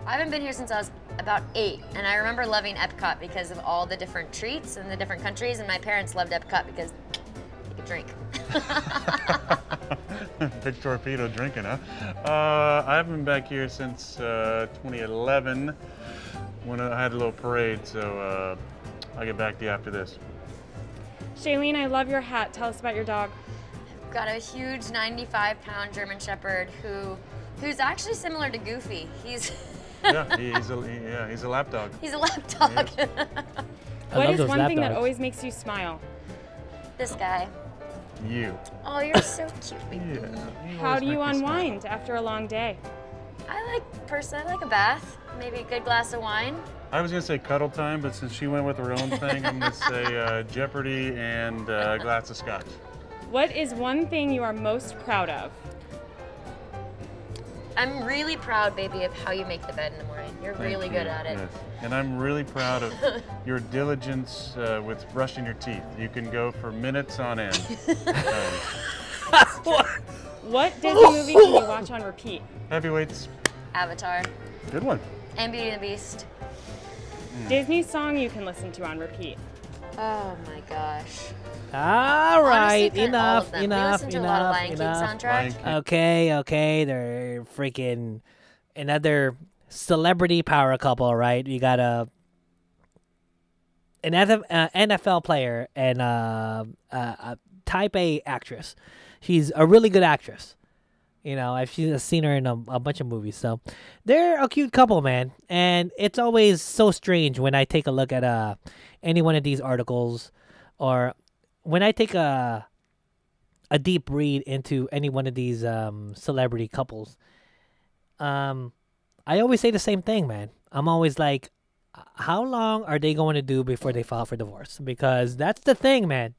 I haven't been here since I was about eight, and I remember loving Epcot because of all the different treats and the different countries, and my parents loved Epcot because they could drink. Big torpedo drinking, huh? Uh, I haven't been back here since uh, twenty eleven when I had a little parade, so uh, I'll get back to you after this. Shailene, I love your hat. Tell us about your dog. I've got a huge ninety-five pound German Shepherd who who's actually similar to Goofy. He's yeah, he's a, he, yeah, he's a lap dog. He's a lap dog. Yes. What is one thing dogs. that always makes you smile? This guy. You. Oh, you're so cute, baby. Yeah, you How do you unwind smile. after a long day? I like, personally, I like a bath, maybe a good glass of wine. I was going to say cuddle time, but since she went with her own thing, I'm going to say uh, Jeopardy and a uh, glass of scotch. What is one thing you are most proud of? I'm really proud, baby, of how you make the bed in the morning. You're Thank really you. good at it. Yes. And I'm really proud of your diligence uh, with brushing your teeth. You can go for minutes on end. um, what Disney movie can you watch on repeat? Heavyweights. Avatar. Good one. And Beauty and the Beast. Mm. Disney song you can listen to on repeat. Oh my gosh. All right, Honestly, enough, all enough, enough, to a lot of Lion enough. King Lion King. Okay, okay, they're freaking another celebrity power couple, right? You got a an N F L player and a, a, a type A actress. She's a really good actress. You know, I've seen her in a, a bunch of movies, so they're a cute couple, man. And it's always so strange when I take a look at uh, any one of these articles or... When I take a a deep read into any one of these um, celebrity couples, um, I always say the same thing, man. I'm always like, how long are they going to do before they file for divorce? Because that's the thing, man.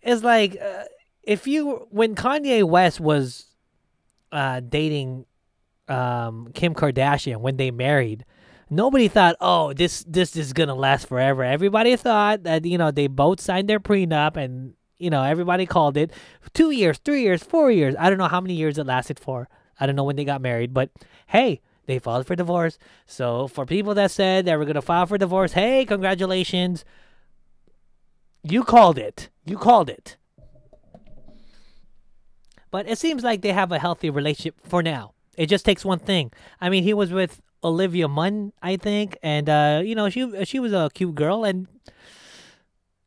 It's like uh, if you when Kanye West was uh, dating um, Kim Kardashian when they married. Nobody thought, oh, this, this is going to last forever. Everybody thought that, you know, they both signed their prenup and, you know, everybody called it two years, three years, four years. I don't know how many years it lasted for. I don't know when they got married, but hey, they filed for divorce. So for people that said they were going to file for divorce, hey, congratulations. You called it. You called it. But it seems like they have a healthy relationship for now. It just takes one thing. I mean, he was with Olivia Munn, I think, and uh, you know she she was a cute girl, and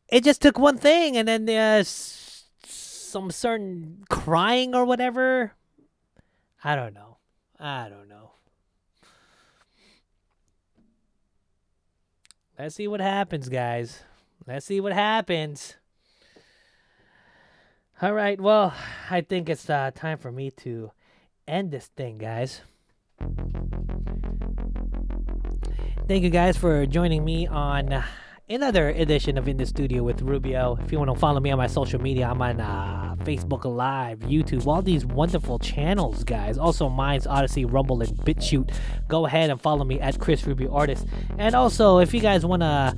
it just took one thing, and then there's some certain crying or whatever. I don't know. I don't know. Let's see what happens, guys. Let's see what happens. All right. Well, I think it's uh, time for me to end this thing, guys. Thank you guys for joining me on another edition of In the Studio with Rubio. If you want to follow me on my social media, I'm on uh, Facebook Live, YouTube, all these wonderful channels, guys. Also, mine's Odyssey, Rumble, and BitChute. Go ahead and follow me at Chris Rubio Artist. And also, if you guys want to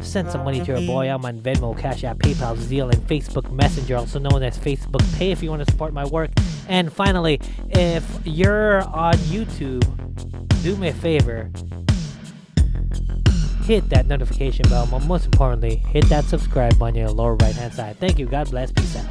send some money to your boy, I'm on Venmo, Cash App, PayPal, Zeal, and Facebook Messenger, also known as Facebook Pay, if you want to support my work. And finally, if you're on YouTube... do me a favor, hit that notification bell, but most importantly, hit that subscribe button on your lower right hand side. Thank you, God bless, peace out.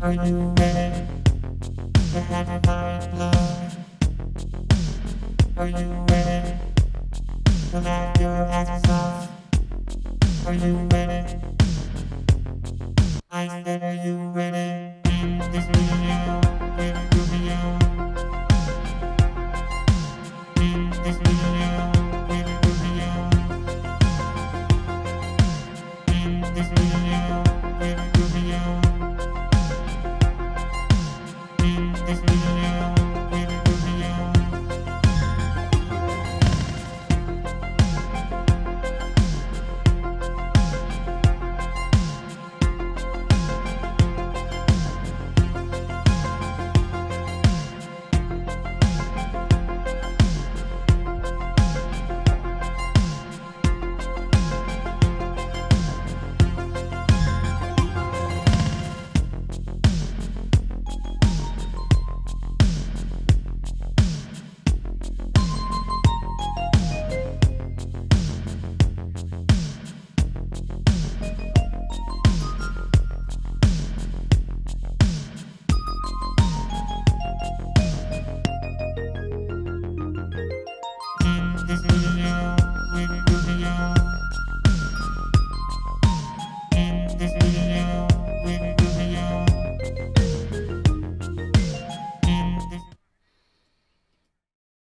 Are you ready? I said, are you